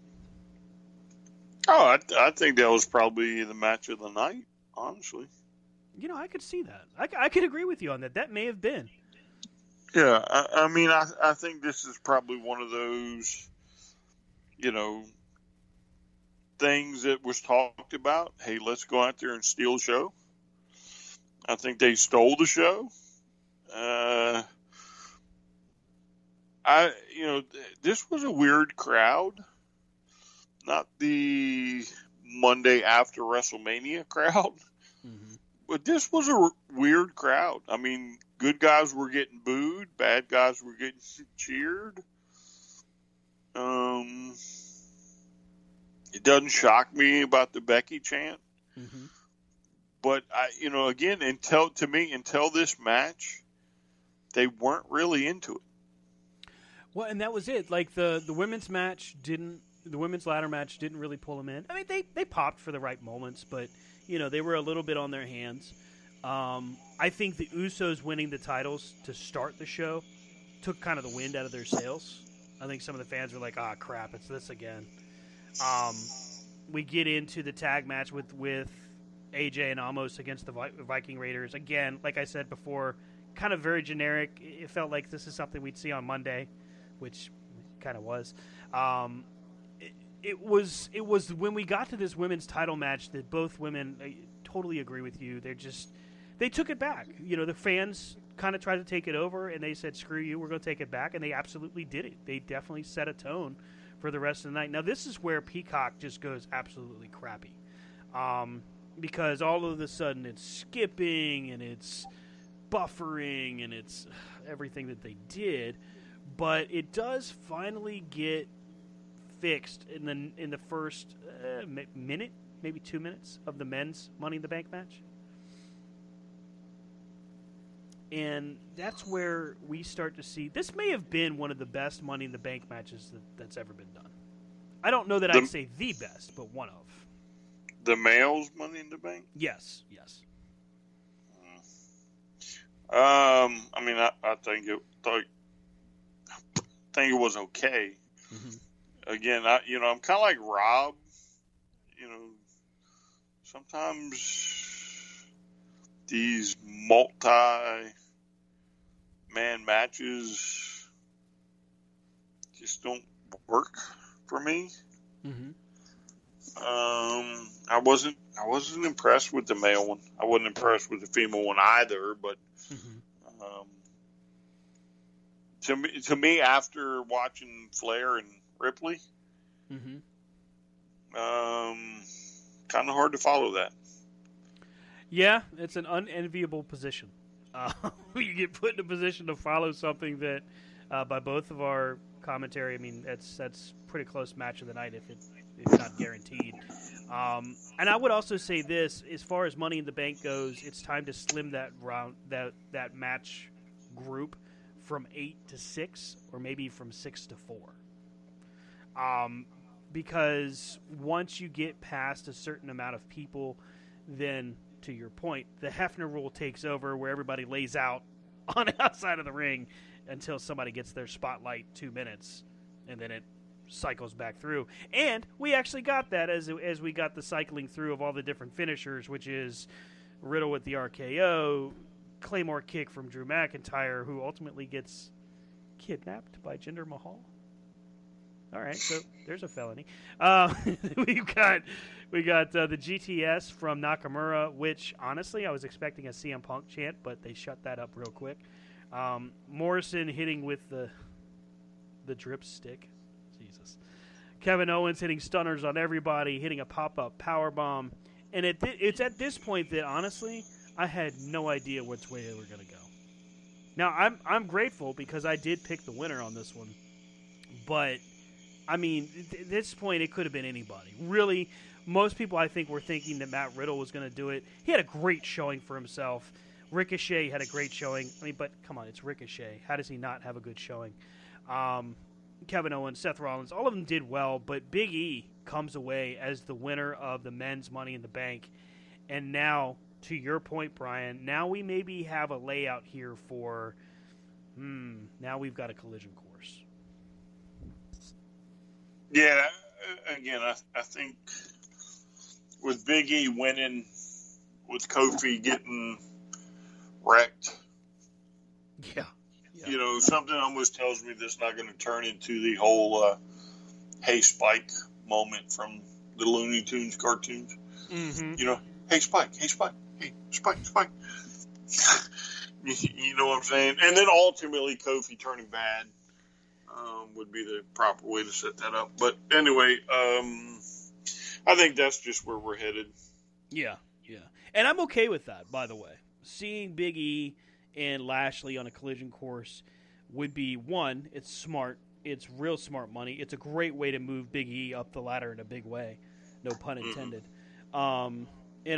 Oh, I think that was probably the match of the night, honestly. I could see that. I could agree with you on that. That may have been. Yeah, I think this is probably one of those, things that was talked about. Hey, let's go out there and steal the show. I think they stole the show. This was a weird crowd, not the Monday after WrestleMania crowd, mm-hmm. but this was a weird crowd. I mean, good guys were getting booed, bad guys were getting cheered. It doesn't shock me about the Becky chant, mm-hmm. but until this match, they weren't really into it. Well, and that was it. Like the women's ladder match didn't really pull them in. I mean, they popped for the right moments, but they were a little bit on their hands. I think the Usos winning the titles to start the show took kind of the wind out of their sails. I think some of the fans were like, "Ah, crap, it's this again." We get into the tag match with AJ and Amos against the Viking Raiders again. Like I said before, kind of very generic. It felt like this is something we'd see on Monday, which kind of was. It was when we got to this women's title match that both women, I totally agree with you, they took it back. The fans kind of tried to take it over, and they said, screw you, we're going to take it back, and they absolutely did it. They definitely set a tone for the rest of the night. Now, this is where Peacock just goes absolutely crappy, because all of a sudden it's skipping, and it's buffering, and it's everything that they did. But it does finally get fixed in the first minute, maybe 2 minutes of the men's Money in the Bank match. And that's where we start to see, this may have been one of the best Money in the Bank matches that's ever been done. I don't know that I'd say the best, but one of. The male's Money in the Bank? Yes. I think it was okay. Mm-hmm. Again, I'm kind of like Rob. Sometimes these multi-man matches just don't work for me. Mm-hmm. I wasn't impressed with the male one. I wasn't impressed with the female one either. But. Mm-hmm. To me, after watching Flair and Ripley, mm-hmm. Kind of hard to follow that. Yeah, it's an unenviable position. You get put in a position to follow something that, by both of our commentary, I mean, that's pretty close match of the night if it's not guaranteed. And I would also say this, as far as Money in the Bank goes, it's time to slim that round, that match group from 8 to 6, or maybe from 6 to 4. Because once you get past a certain amount of people, then to your point, the Hefner rule takes over, where everybody lays out on the outside of the ring until somebody gets their spotlight 2 minutes, and then it cycles back through. And we actually got that as we got the cycling through of all the different finishers, which is Riddle with the RKO, Claymore kick from Drew McIntyre, who ultimately gets kidnapped by Jinder Mahal. All right, so there's a felony. We got the GTS from Nakamura, which, honestly, I was expecting a CM Punk chant, but they shut that up real quick. Morrison hitting with the drip stick. Jesus. Kevin Owens hitting stunners on everybody, hitting a pop-up powerbomb. And it's at this point that, honestly, I had no idea which way they were going to go. Now, I'm grateful because I did pick the winner on this one. But, I mean, at this point, it could have been anybody. Really, most people, I think, were thinking that Matt Riddle was going to do it. He had a great showing for himself. Ricochet had a great showing. I mean, but come on, it's Ricochet. How does he not have a good showing? Kevin Owens, Seth Rollins, all of them did well, but Big E comes away as the winner of the men's Money in the Bank. And now, to your point, Brian, now we maybe have a layout here for, now we've got a collision course. Yeah, again, I think with Big E winning, with Kofi getting wrecked. Yeah. You know, something almost tells me that's not going to turn into the whole hey, Spike moment from the Looney Tunes cartoons. Mm-hmm. You know, hey, Spike. You know what I'm saying? And then ultimately Kofi turning bad would be the proper way to set that up. But anyway, I think that's just where we're headed. Yeah. And I'm okay with that, by the way. Seeing Big E and Lashley on a collision course would be, one, it's smart. It's real smart money. It's a great way to move Big E up the ladder in a big way, no pun intended. And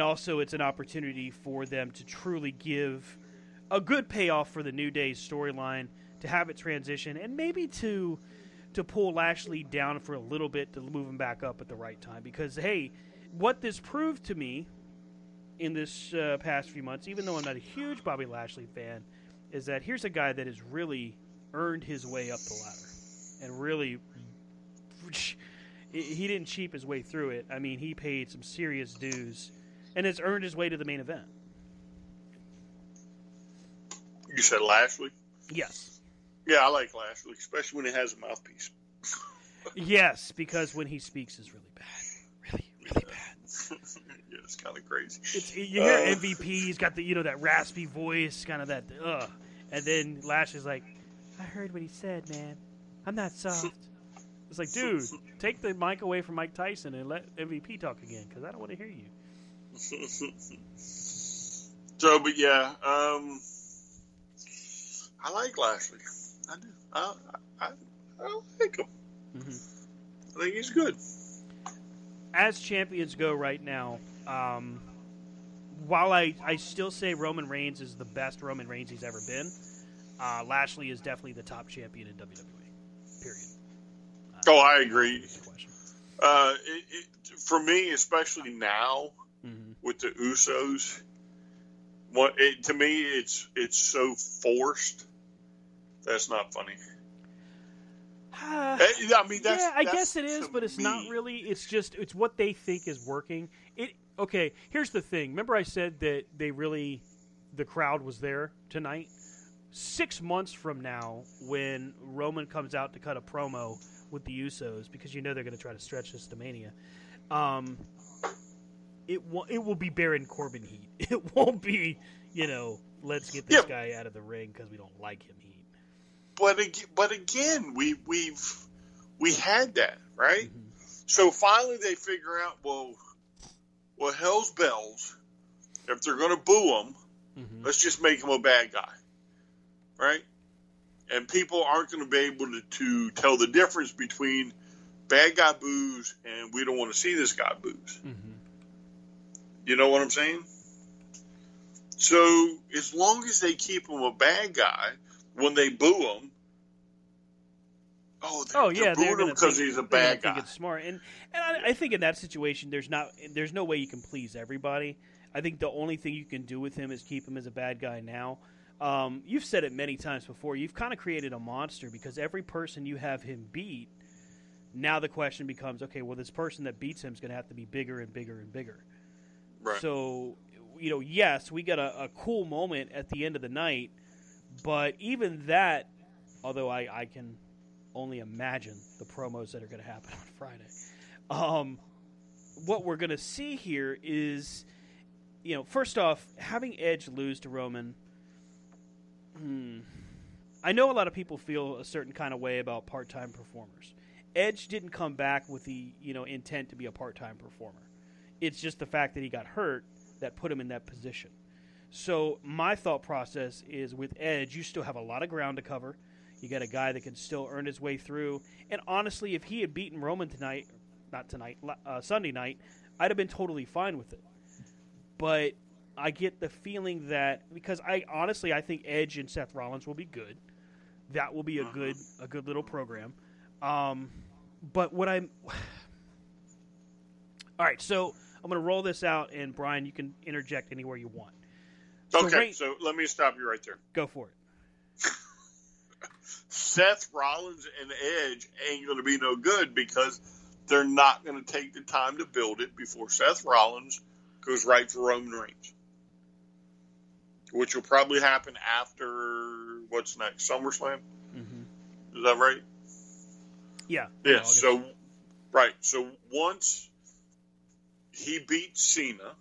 also it's an opportunity for them to truly give a good payoff for the New Day's storyline, to have it transition, and maybe to pull Lashley down for a little bit to move him back up at the right time. Because, hey, what this proved to me in this past few months, even though I'm not a huge Bobby Lashley fan, is that here's a guy that has really earned his way up the ladder. And really, he didn't cheap his way through it. I mean, he paid some serious dues and has earned his way to the main event. You said Lashley? Yes. Yeah, I like Lashley, especially when he has a mouthpiece. Yes, because when he speaks is really bad. Really bad. Yeah, it's kind of crazy. You hear MVP, he's got the, you know, that raspy voice, kind of that, and then Lashley's like, I heard what he said, man. I'm not soft. It's like, dude, take the mic away from Mike Tyson and let MVP talk again, because I don't want to hear you. So, but yeah, I like Lashley. I do. I like him. Mm-hmm. I think he's good. As champions go right now, while I still say Roman Reigns is the best Roman Reigns he's ever been, Lashley is definitely the top champion in WWE, period. I agree. For me, especially now, with the Usos, to me, it's so forced. That's not funny. I mean, that's, yeah, I guess it is, but it's not really. It's just, it's what they think is working. Okay, here's the thing. Remember I said that the crowd was there tonight? 6 months from now, when Roman comes out to cut a promo with the Usos, because you know they're going to try to stretch this to Mania, it will be Baron Corbin heat. It won't be, you know, let's get this guy out of the ring because we don't like him heat. But again, we had that, right? Mm-hmm. So finally they figure out, well, hell's bells, if they're going to boo them, Let's just make him a bad guy, right? And people aren't going to be able to tell the difference between bad guy boos and we don't want to see this guy boos. Mm-hmm. You know what I'm saying? So as long as they keep him a bad guy, when they boo him, they're booing him because he's a bad guy. I think it's smart, and I think in that situation, there's no way you can please everybody. I think the only thing you can do with him is keep him as a bad guy now. You've said it many times before. You've kind of created a monster because every person you have him beat, now the question becomes, okay, well, this person that beats him is going to have to be bigger and bigger and bigger. Right. So, you know, yes, we got a cool moment at the end of the night, but even that, although I can only imagine the promos that are going to happen on Friday, what we're going to see here is, you know, first off, having Edge lose to Roman. I know a lot of people feel a certain kind of way about part-time performers. Edge didn't come back with the, you know, intent to be a part-time performer. It's just the fact that he got hurt that put him in that position. So my thought process is with Edge, you still have a lot of ground to cover. You got a guy that can still earn his way through. And honestly, if he had beaten Roman Sunday night, I'd have been totally fine with it. But I get the feeling that because I think Edge and Seth Rollins will be good. That will be a good little program. But what I'm all right, so I'm going to roll this out, and Brian, you can interject anywhere you want. So okay, so let me stop you right there. Go for it. Seth Rollins and Edge ain't going to be no good because they're not going to take the time to build it before Seth Rollins goes right for Roman Reigns, which will probably happen after what's next, SummerSlam. Mm-hmm. Is that right? Yeah. Yeah. So, right. So once he beats Cena,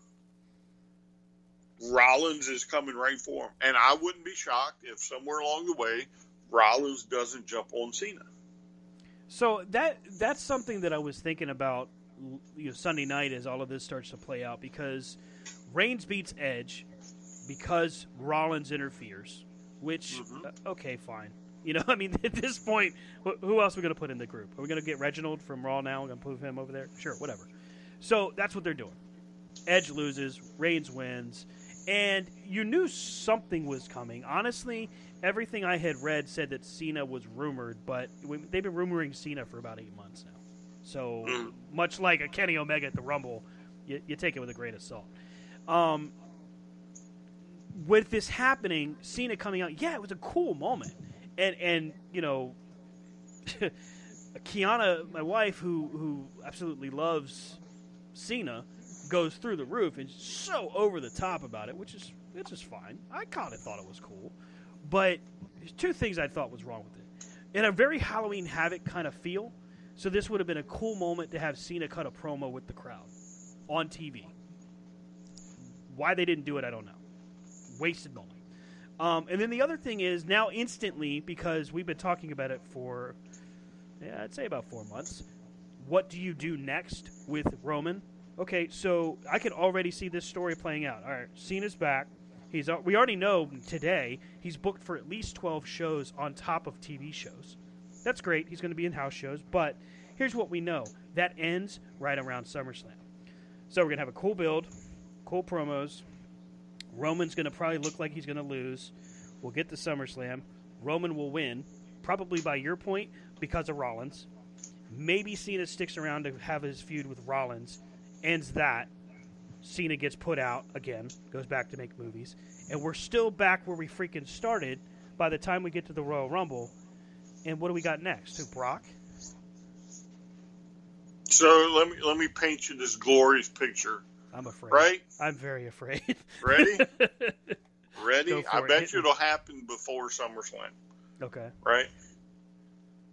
Rollins is coming right for him. And I wouldn't be shocked if somewhere along the way, Rollins doesn't jump on Cena. So that's something that I was thinking about, you know, Sunday night as all of this starts to play out, because Reigns beats Edge because Rollins interferes, which, okay, fine. You know, I mean, at this point, who else are we going to put in the group? Are we going to get Reginald from Raw now? We're going to move him over there? Sure, whatever. So that's what they're doing. Edge loses, Reigns wins, and you knew something was coming. Honestly, everything I had read said that Cena was rumored, but they've been rumoring Cena for about 8 months now. So much like a Kenny Omega at the Rumble, you take it with a grain of salt. With this happening, Cena coming out, yeah, it was a cool moment. And you know, Kiana, my wife, who absolutely loves Cena, goes through the roof and so over the top about it, which is fine. I kind of thought it was cool, but there's two things I thought was wrong with it. In a very Halloween Havoc kind of feel, so this would have been a cool moment to have Cena cut a promo with the crowd on TV. Why they didn't do it, I don't know. Wasted moment. And then the other thing is now instantly, because we've been talking about it for, I'd say about 4 months, what do you do next with Roman? Okay, so I can already see this story playing out. All right, Cena's back. We already know today he's booked for at least 12 shows on top of TV shows. That's great. He's going to be in house shows. But here's what we know. That ends right around SummerSlam. So we're going to have a cool build, cool promos. Roman's going to probably look like he's going to lose. We'll get to SummerSlam. Roman will win, probably by your point, because of Rollins. Maybe Cena sticks around to have his feud with Rollins, ends that. Cena gets put out again, goes back to make movies. And we're still back where we freaking started by the time we get to the Royal Rumble. And what do we got next? Who, Brock? So let me paint you this glorious picture. I'm afraid. Right? I'm very afraid. Ready? Ready? I bet you it'll happen before SummerSlam. Okay. Right?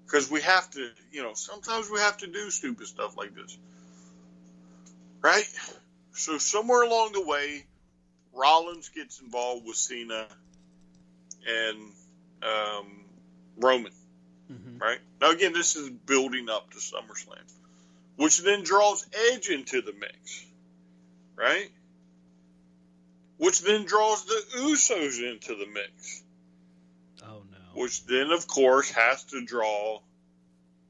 Because we have to, you know, sometimes we have to do stupid stuff like this. Right? So somewhere along the way, Rollins gets involved with Cena and Roman. Mm-hmm. Right? Now, again, this is building up to SummerSlam, which then draws Edge into the mix. Right? which then draws the Usos into the mix. Oh, no. Which then, of course, has to draw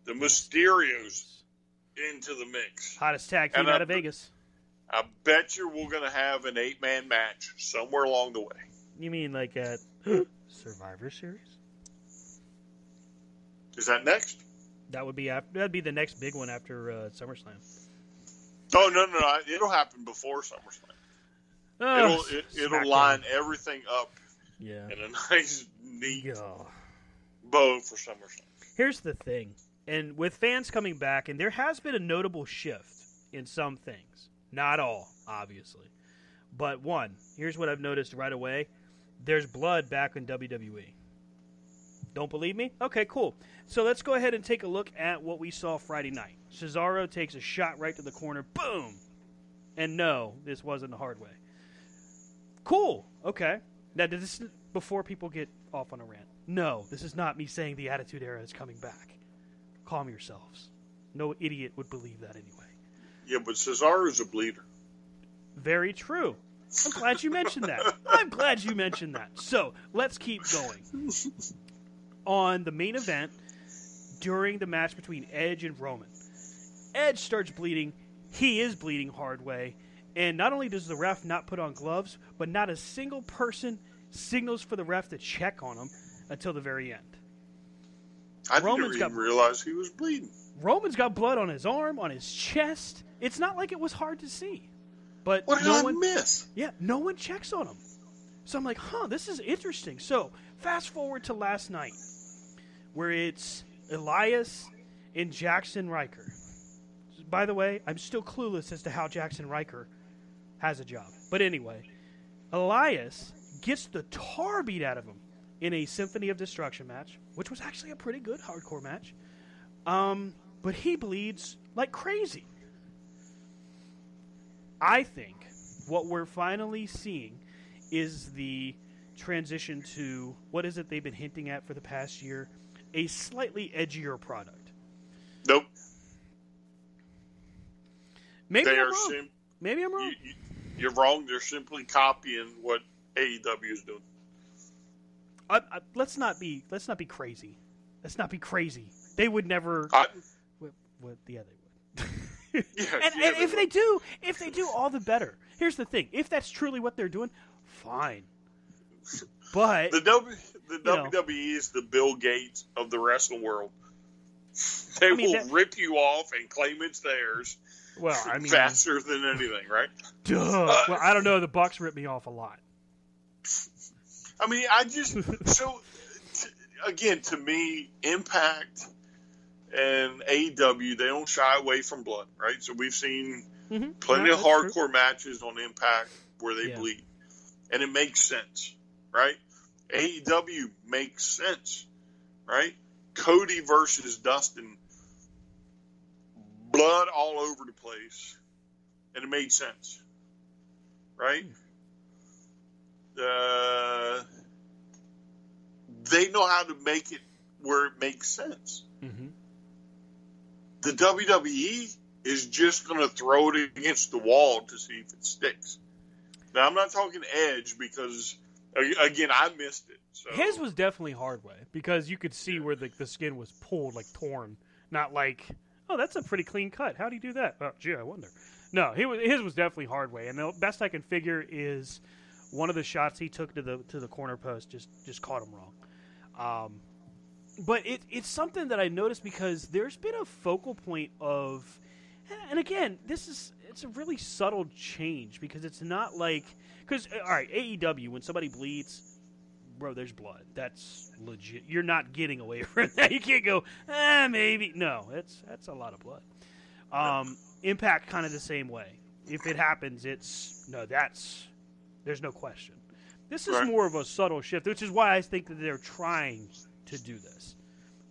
the Mysterios into the mix. Hottest tag team out of Vegas. I bet you we're going to have an 8-man match somewhere along the way. You mean like at Survivor Series? Is that next? That would be that'd be the next big one after SummerSlam. Oh, no. It'll happen before SummerSlam. Oh, it'll line everything up in a nice, neat bow for SummerSlam. Here's the thing. And with fans coming back, and there has been a notable shift in some things. Not all, obviously. But one, here's what I've noticed right away. There's blood back in WWE. Don't believe me? Okay, cool. So let's go ahead and take a look at what we saw Friday night. Cesaro takes a shot right to the corner. Boom! And no, this wasn't the hard way. Cool. Okay. Now, this is before people get off on a rant. No, this is not me saying the Attitude Era is coming back. Calm yourselves. No idiot would believe that anyway. Yeah, but Cesaro's a bleeder. Very true. I'm glad you mentioned that. So, let's keep going. On the main event, during the match between Edge and Roman, Edge starts bleeding. He is bleeding hard way. And not only does the ref not put on gloves, but not a single person signals for the ref to check on him until the very end. I didn't even realize he was bleeding. Roman's got blood on his arm, on his chest. It's not like it was hard to see. But what did I miss? Yeah, no one checks on him. So I'm like, this is interesting. So fast forward to last night, where it's Elias and Jackson Riker. By the way, I'm still clueless as to how Jackson Riker has a job. But anyway, Elias gets the tar beat out of him in a Symphony of Destruction match, which was actually a pretty good hardcore match. But he bleeds like crazy. I think what we're finally seeing is the transition to, what is it they've been hinting at for the past year? A slightly edgier product. Nope. Maybe I'm wrong. You're wrong. They're simply copying what AEW is doing. Let's not be crazy. Let's not be crazy. They would never. They would. If they do, all the better. Here's the thing: if that's truly what they're doing, fine. But the WWE is the Bill Gates of the wrestling world. They will rip you off and claim it's theirs. Well, I mean, faster than anything, right? Duh. Well, I don't know. The Bucks ripped me off a lot. I mean, to me, Impact and AEW, they don't shy away from blood, right? So we've seen plenty of hardcore matches on Impact where they bleed. And it makes sense, right? AEW makes sense, right? Cody versus Dustin, blood all over the place, and it made sense, right? They know how to make it where it makes sense. Mm-hmm. The WWE is just going to throw it against the wall to see if it sticks. Now, I'm not talking Edge because, again, I missed it. So. His was definitely hard way because you could see where the skin was pulled, like torn, not like, oh, that's a pretty clean cut. How do you do that? Oh, gee, I wonder. No, his was definitely hard way, and the best I can figure is one of the shots he took to the corner post just caught him wrong. But it's something that I noticed because there's been a focal point of, and again, it's a really subtle change because it's not like, because, all right, AEW, when somebody bleeds, bro, there's blood. That's legit. You're not getting away from that. You can't go, maybe. No, that's a lot of blood. Impact kind of the same way. If it happens, there's no question. This is more of a subtle shift, which is why I think that they're trying to do this.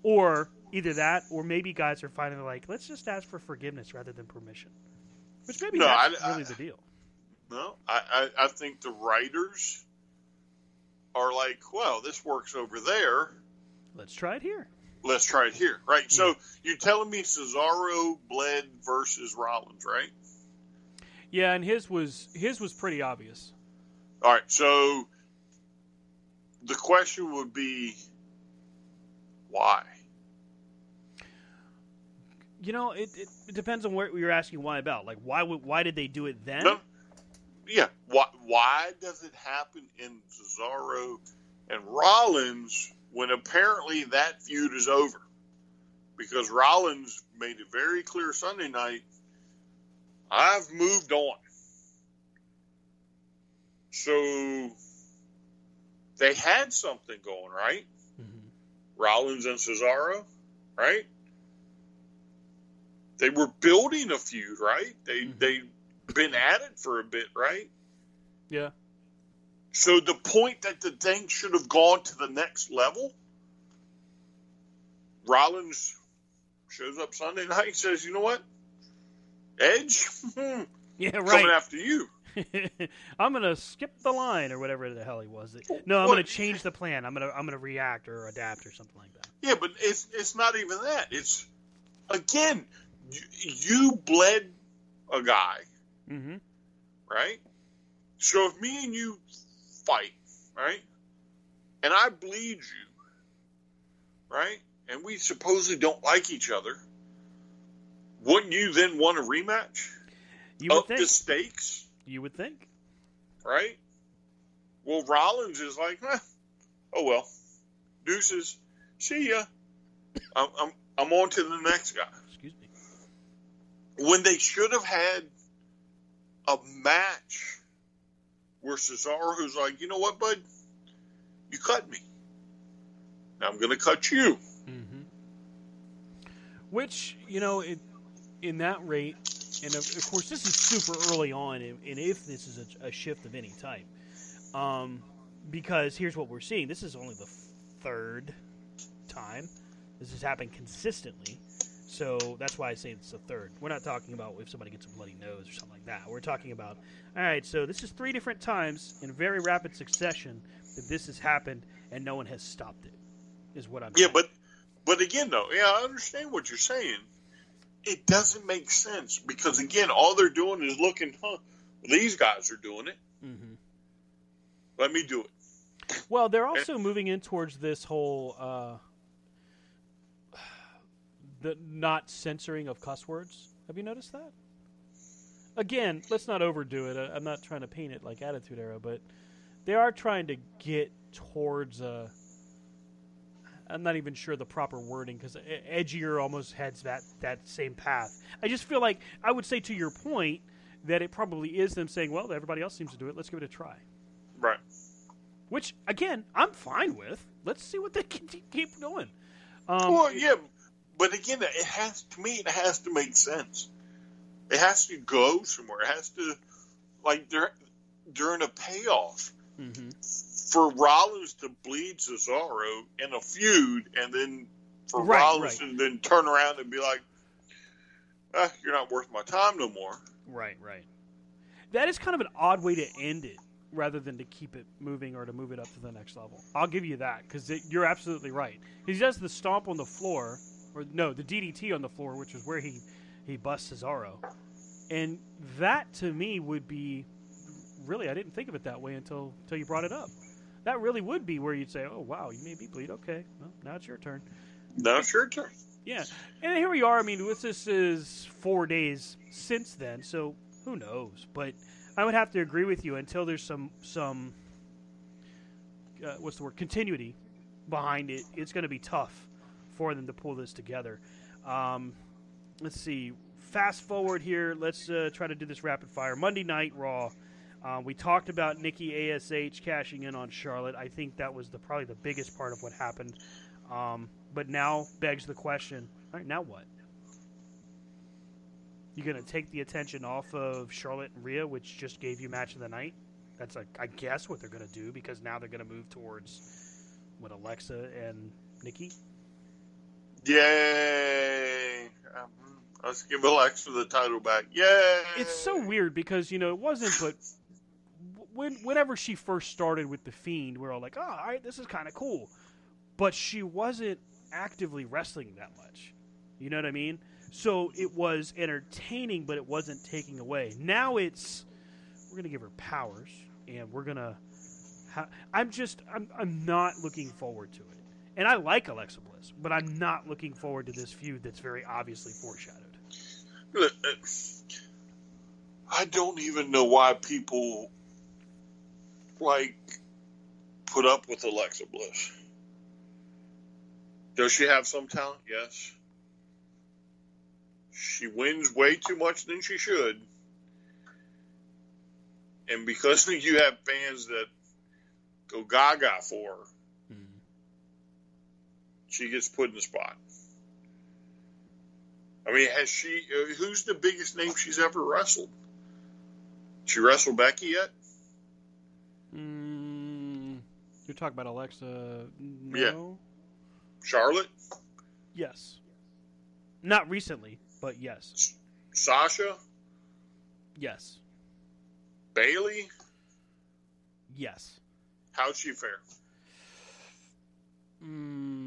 Or either that, or maybe guys are finally like, let's just ask for forgiveness rather than permission. Which maybe that's really the deal. No, I think the writers are like, well, this works over there. Let's try it here. Right. Yeah. So you're telling me Cesaro bled versus Rollins, right? Yeah, and his was pretty obvious. All right, so the question would be, why? You know, it depends on what you're asking why about. Like, why did they do it then? No. Yeah, why does it happen in Cesaro and Rollins when apparently that feud is over? Because Rollins made it very clear Sunday night, I've moved on. So they had something going, right? Mm-hmm. Rollins and Cesaro, right? They were building a feud, right? They been at it for a bit, right? Yeah. So the point that the thing should have gone to the next level, Rollins shows up Sunday night and says, you know what? Edge, yeah, right. Coming after you. I'm going to skip the line or whatever the hell he was. No, I'm going to change the plan. I'm going to react or adapt or something like that. Yeah, but it's not even that. It's, again, you bled a guy. Mm-hmm. Right? So if me and you fight, right? And I bleed you, right? And we supposedly don't like each other. Wouldn't you then want a rematch? You would think. Up the stakes? You would think. Right? Well, Rollins is like, oh well. Deuces. See ya. I'm on to the next guy. Excuse me. When they should have had a match where Cesaro's like, you know what, bud? You cut me. Now I'm going to cut you. Mm-hmm. Which, you know, in that rate, and of course this is super early on, and if this is a shift of any type, because here's what we're seeing. This is only the third time. This has happened consistently. So that's why I say it's the third. We're not talking about if somebody gets a bloody nose or something like that. We're talking about, all right, so this is 3 different times in very rapid succession that this has happened and no one has stopped it, is what I'm saying. Yeah, but again, though, yeah, I understand what you're saying. It doesn't make sense because, again, all they're doing is looking, these guys are doing it. Mm-hmm. Let me do it. Well, they're also moving in towards this whole... the not censoring of cuss words. Have you noticed that? Again, let's not overdo it. I'm not trying to paint it like Attitude Era, but they are trying to get towards a... I'm not even sure the proper wording, because edgier almost heads that same path. I just feel like I would say to your point that it probably is them saying, well, everybody else seems to do it. Let's give it a try. Right. Which, again, I'm fine with. Let's see what they can keep doing. Well, yeah... But again, it has to me. It has to make sense. It has to go somewhere. It has to, like, during a payoff mm-hmm. for Rollins to bleed Cesaro in a feud, and then for Rollins to then turn around and be like, "You're not worth my time no more." Right, right. That is kind of an odd way to end it, rather than to keep it moving or to move it up to the next level. I'll give you that because you're absolutely right. He does the stomp on the floor. Or no, the DDT on the floor, which is where he busts Cesaro. And that, to me, would be... Really, I didn't think of it that way until you brought it up. That really would be where you'd say, oh, wow, you made me bleed. Okay, well, now it's your turn. Now it's your turn. Yeah. And here we are. I mean, this is 4 days since then, so who knows? But I would have to agree with you until there's some what's the word? Continuity behind it. It's going to be tough for them to pull this together. Let's see. Fast forward here. Let's try to do this rapid fire. Monday Night Raw. We talked about Nikki ASH cashing in on Charlotte. I think that was probably the biggest part of what happened. But now begs the question, all right, now what? You're going to take the attention off of Charlotte and Rhea, which just gave you match of the night? That's, I guess, what they're going to do because now they're going to move towards, what, Alexa and Nikki? Yay! Let's give Alexa the title back. Yay! It's so weird because, you know, it wasn't, but whenever she first started with The Fiend, we were all like, oh, all right, this is kind of cool. But she wasn't actively wrestling that much. You know what I mean? So it was entertaining, but it wasn't taking away. Now we're going to give her powers. and we're gonna. I'm not looking forward to it, and I like Alexa Bliss, but I'm not looking forward to this feud that's very obviously foreshadowed. Look, I don't even know why people like put up with Alexa Bliss. Does she have some talent? Yes. She wins way too much than she should. And because you have fans that go gaga for her, she gets put in the spot. I mean, has she? Who's the biggest name she's ever wrestled? She wrestled Becky yet? You're talking about Alexa? No. Yeah. Charlotte? Yes. Not recently, but yes. Sasha? Yes. Bailey? Yes. How'd she fare?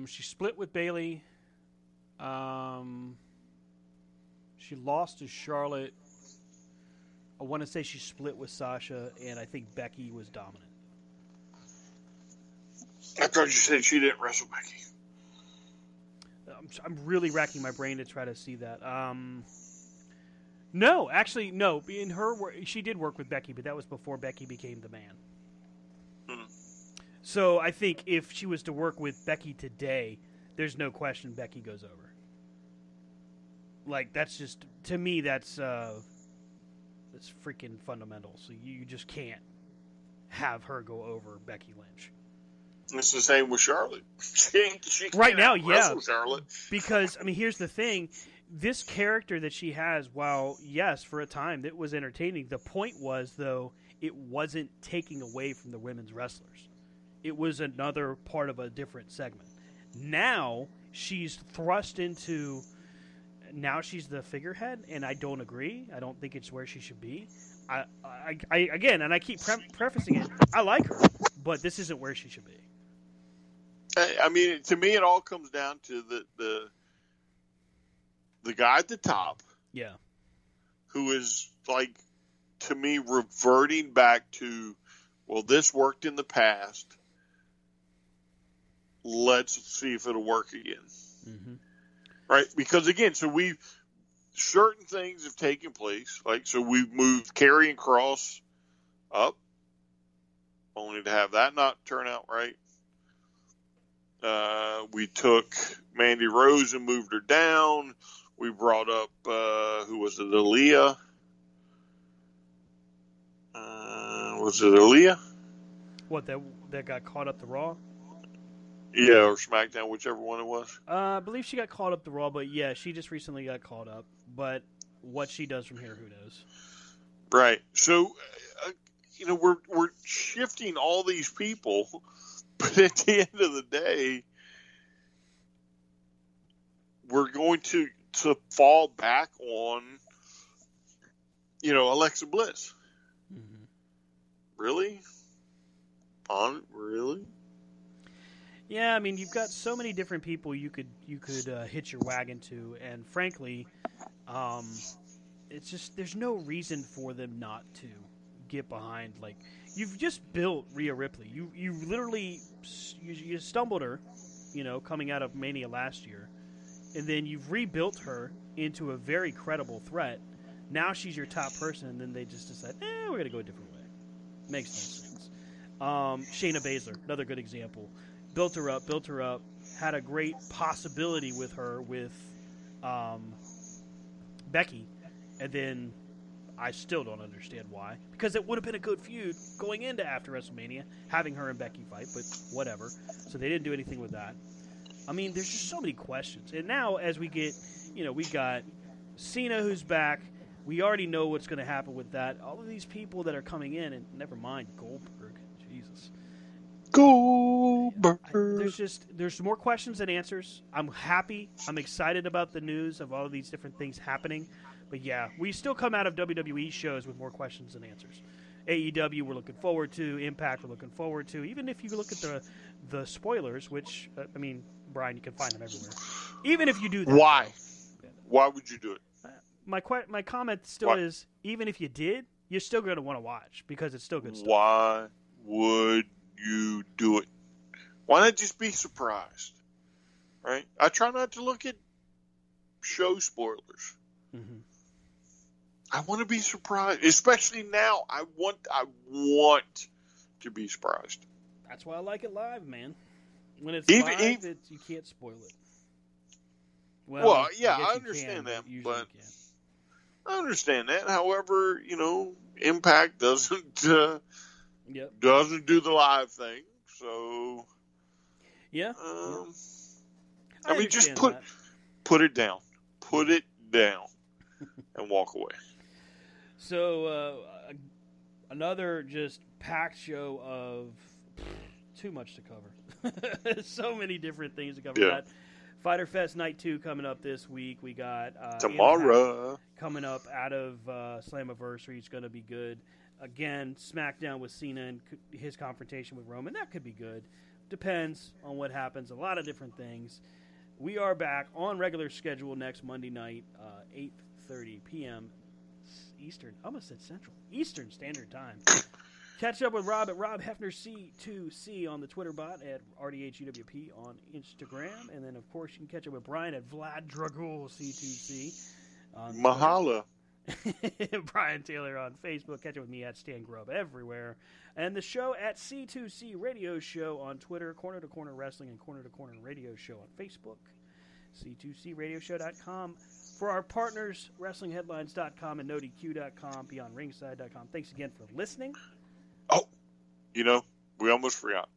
She split with Bailey. She lost to Charlotte. I want to say she split with Sasha, and I think Becky was dominant. I thought you said she didn't wrestle Becky. I'm really racking my brain to try to see that. No, actually, no. In her, she did work with Becky, but that was before Becky became the man. Mm-hmm. So I think if she was to work with Becky today, there's no question Becky goes over. Like, that's just, to me, that's freaking fundamental. So you just can't have her go over Becky Lynch. It's the same with Charlotte. She right now, yeah. Charlotte. Because, I mean, here's the thing. This character that she has, while, yes, for a time, it was entertaining. The point was, though, it wasn't taking away from the women's wrestlers. It was another part of a different segment. Now, she's thrust into... Now she's the figurehead, and I don't agree. I don't think it's where she should be. I again, and I keep prefacing it, I like her, but this isn't where she should be. I mean, to me, it all comes down to the guy at the top, yeah, who is like, to me, reverting back to, well, this worked in the past. Let's see if it'll work again, mm-hmm. Right? Because again, so we've certain things have taken place. Like, so we've moved Karrion Kross up, only to have that not turn out right. We took Mandy Rose and moved her down. We brought up, Aaliyah? Was it Aaliyah? What, that got caught up the Raw? Yeah, or SmackDown, whichever one it was. I believe she got caught up the Raw, but yeah, she just recently got caught up. But what she does from here, who knows? Right. So, we're shifting all these people, but at the end of the day, we're going to fall back on, Alexa Bliss. Mm-hmm. Really? Really? Yeah, I mean, you've got so many different people you could hitch your wagon to, and frankly, it's just there's no reason for them not to get behind. Like, you've just built Rhea Ripley. You literally you stumbled her, coming out of Mania last year, and then you've rebuilt her into a very credible threat. Now she's your top person, and then they just decide, we're gonna go a different way. Makes no sense. Shayna Baszler, another good example. Built her up, had a great possibility with her, with Becky, and then I still don't understand why. Because it would have been a good feud going into after WrestleMania, having her and Becky fight, but whatever. So they didn't do anything with that. I mean, there's just so many questions. And now as we get, we got Cena who's back. We already know what's going to happen with that. All of these people that are coming in, and never mind Goldberg. Jesus. Goldberg. There's more questions than answers. I'm happy. I'm excited about the news of all of these different things happening. But yeah, we still come out of WWE shows with more questions than answers. AEW we're looking forward to. Impact we're looking forward to. Even if you look at the spoilers, which, I mean, Brian, you can find them everywhere. Even if you do that. Why? Why would you do it? My comment still is, even if you did, you're still going to want to watch because it's still good stuff. Why would you do it? Why not just be surprised? Right? I try not to look at show spoilers. Mm-hmm. I want to be surprised, especially now. I want to be surprised. That's why I like it live, man. When it's even, live, you can't spoil it. Well yeah, I understand that, but I understand that. However, Impact doesn't do the live thing, so yeah. I mean, just put it down, and walk away. So another just packed show of too much to cover. So many different things to cover. Yeah. Fyter Fest Night 2 coming up this week. We got tomorrow coming up out of Slammiversary. It's going to be good. Again, SmackDown with Cena and his confrontation with Roman. That could be good. Depends on what happens. A lot of different things. We are back on regular schedule next Monday night, 8:30 p.m. Eastern. I almost said Central. Eastern Standard Time. Catch up with Rob at Rob Hefner C2C on the Twitter bot, at RDHUWP on Instagram. And then, of course, you can catch up with Brian at Vlad Dragul C2C. Mahalo. Brian Taylor on Facebook. Catch up with me at Stan Grubb everywhere. And the show at C2C Radio Show on Twitter, Corner to Corner Wrestling, and Corner to Corner Radio Show on Facebook. C2CRadioShow.com. For our partners, WrestlingHeadlines.com and NoDQ.com, BeyondRingside.com. Thanks again for listening. Oh, we almost forgot.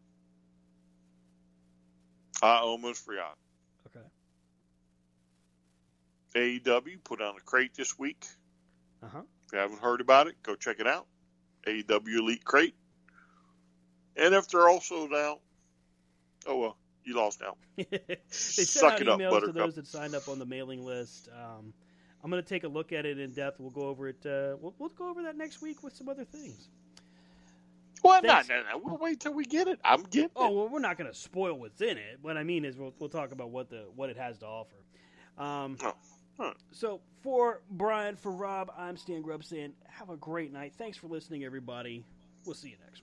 I almost forgot. Okay. AEW put on a crate this week. Uh-huh. If you haven't heard about it, go check it out. AEW Elite Crate. And if they're also now, oh, well, you lost now. They suck it up, Buttercup. To those that signed up on the mailing list. I'm going to take a look at it in depth. We'll go over it. We'll go over that next week with some other things. Well, no. We'll wait till we get it. I'm getting it. Oh, well, we're not going to spoil what's in it. What I mean is we'll talk about what it has to offer. So for Brian, for Rob, I'm Stan Grubb saying have a great night. Thanks for listening, everybody. We'll see you next week.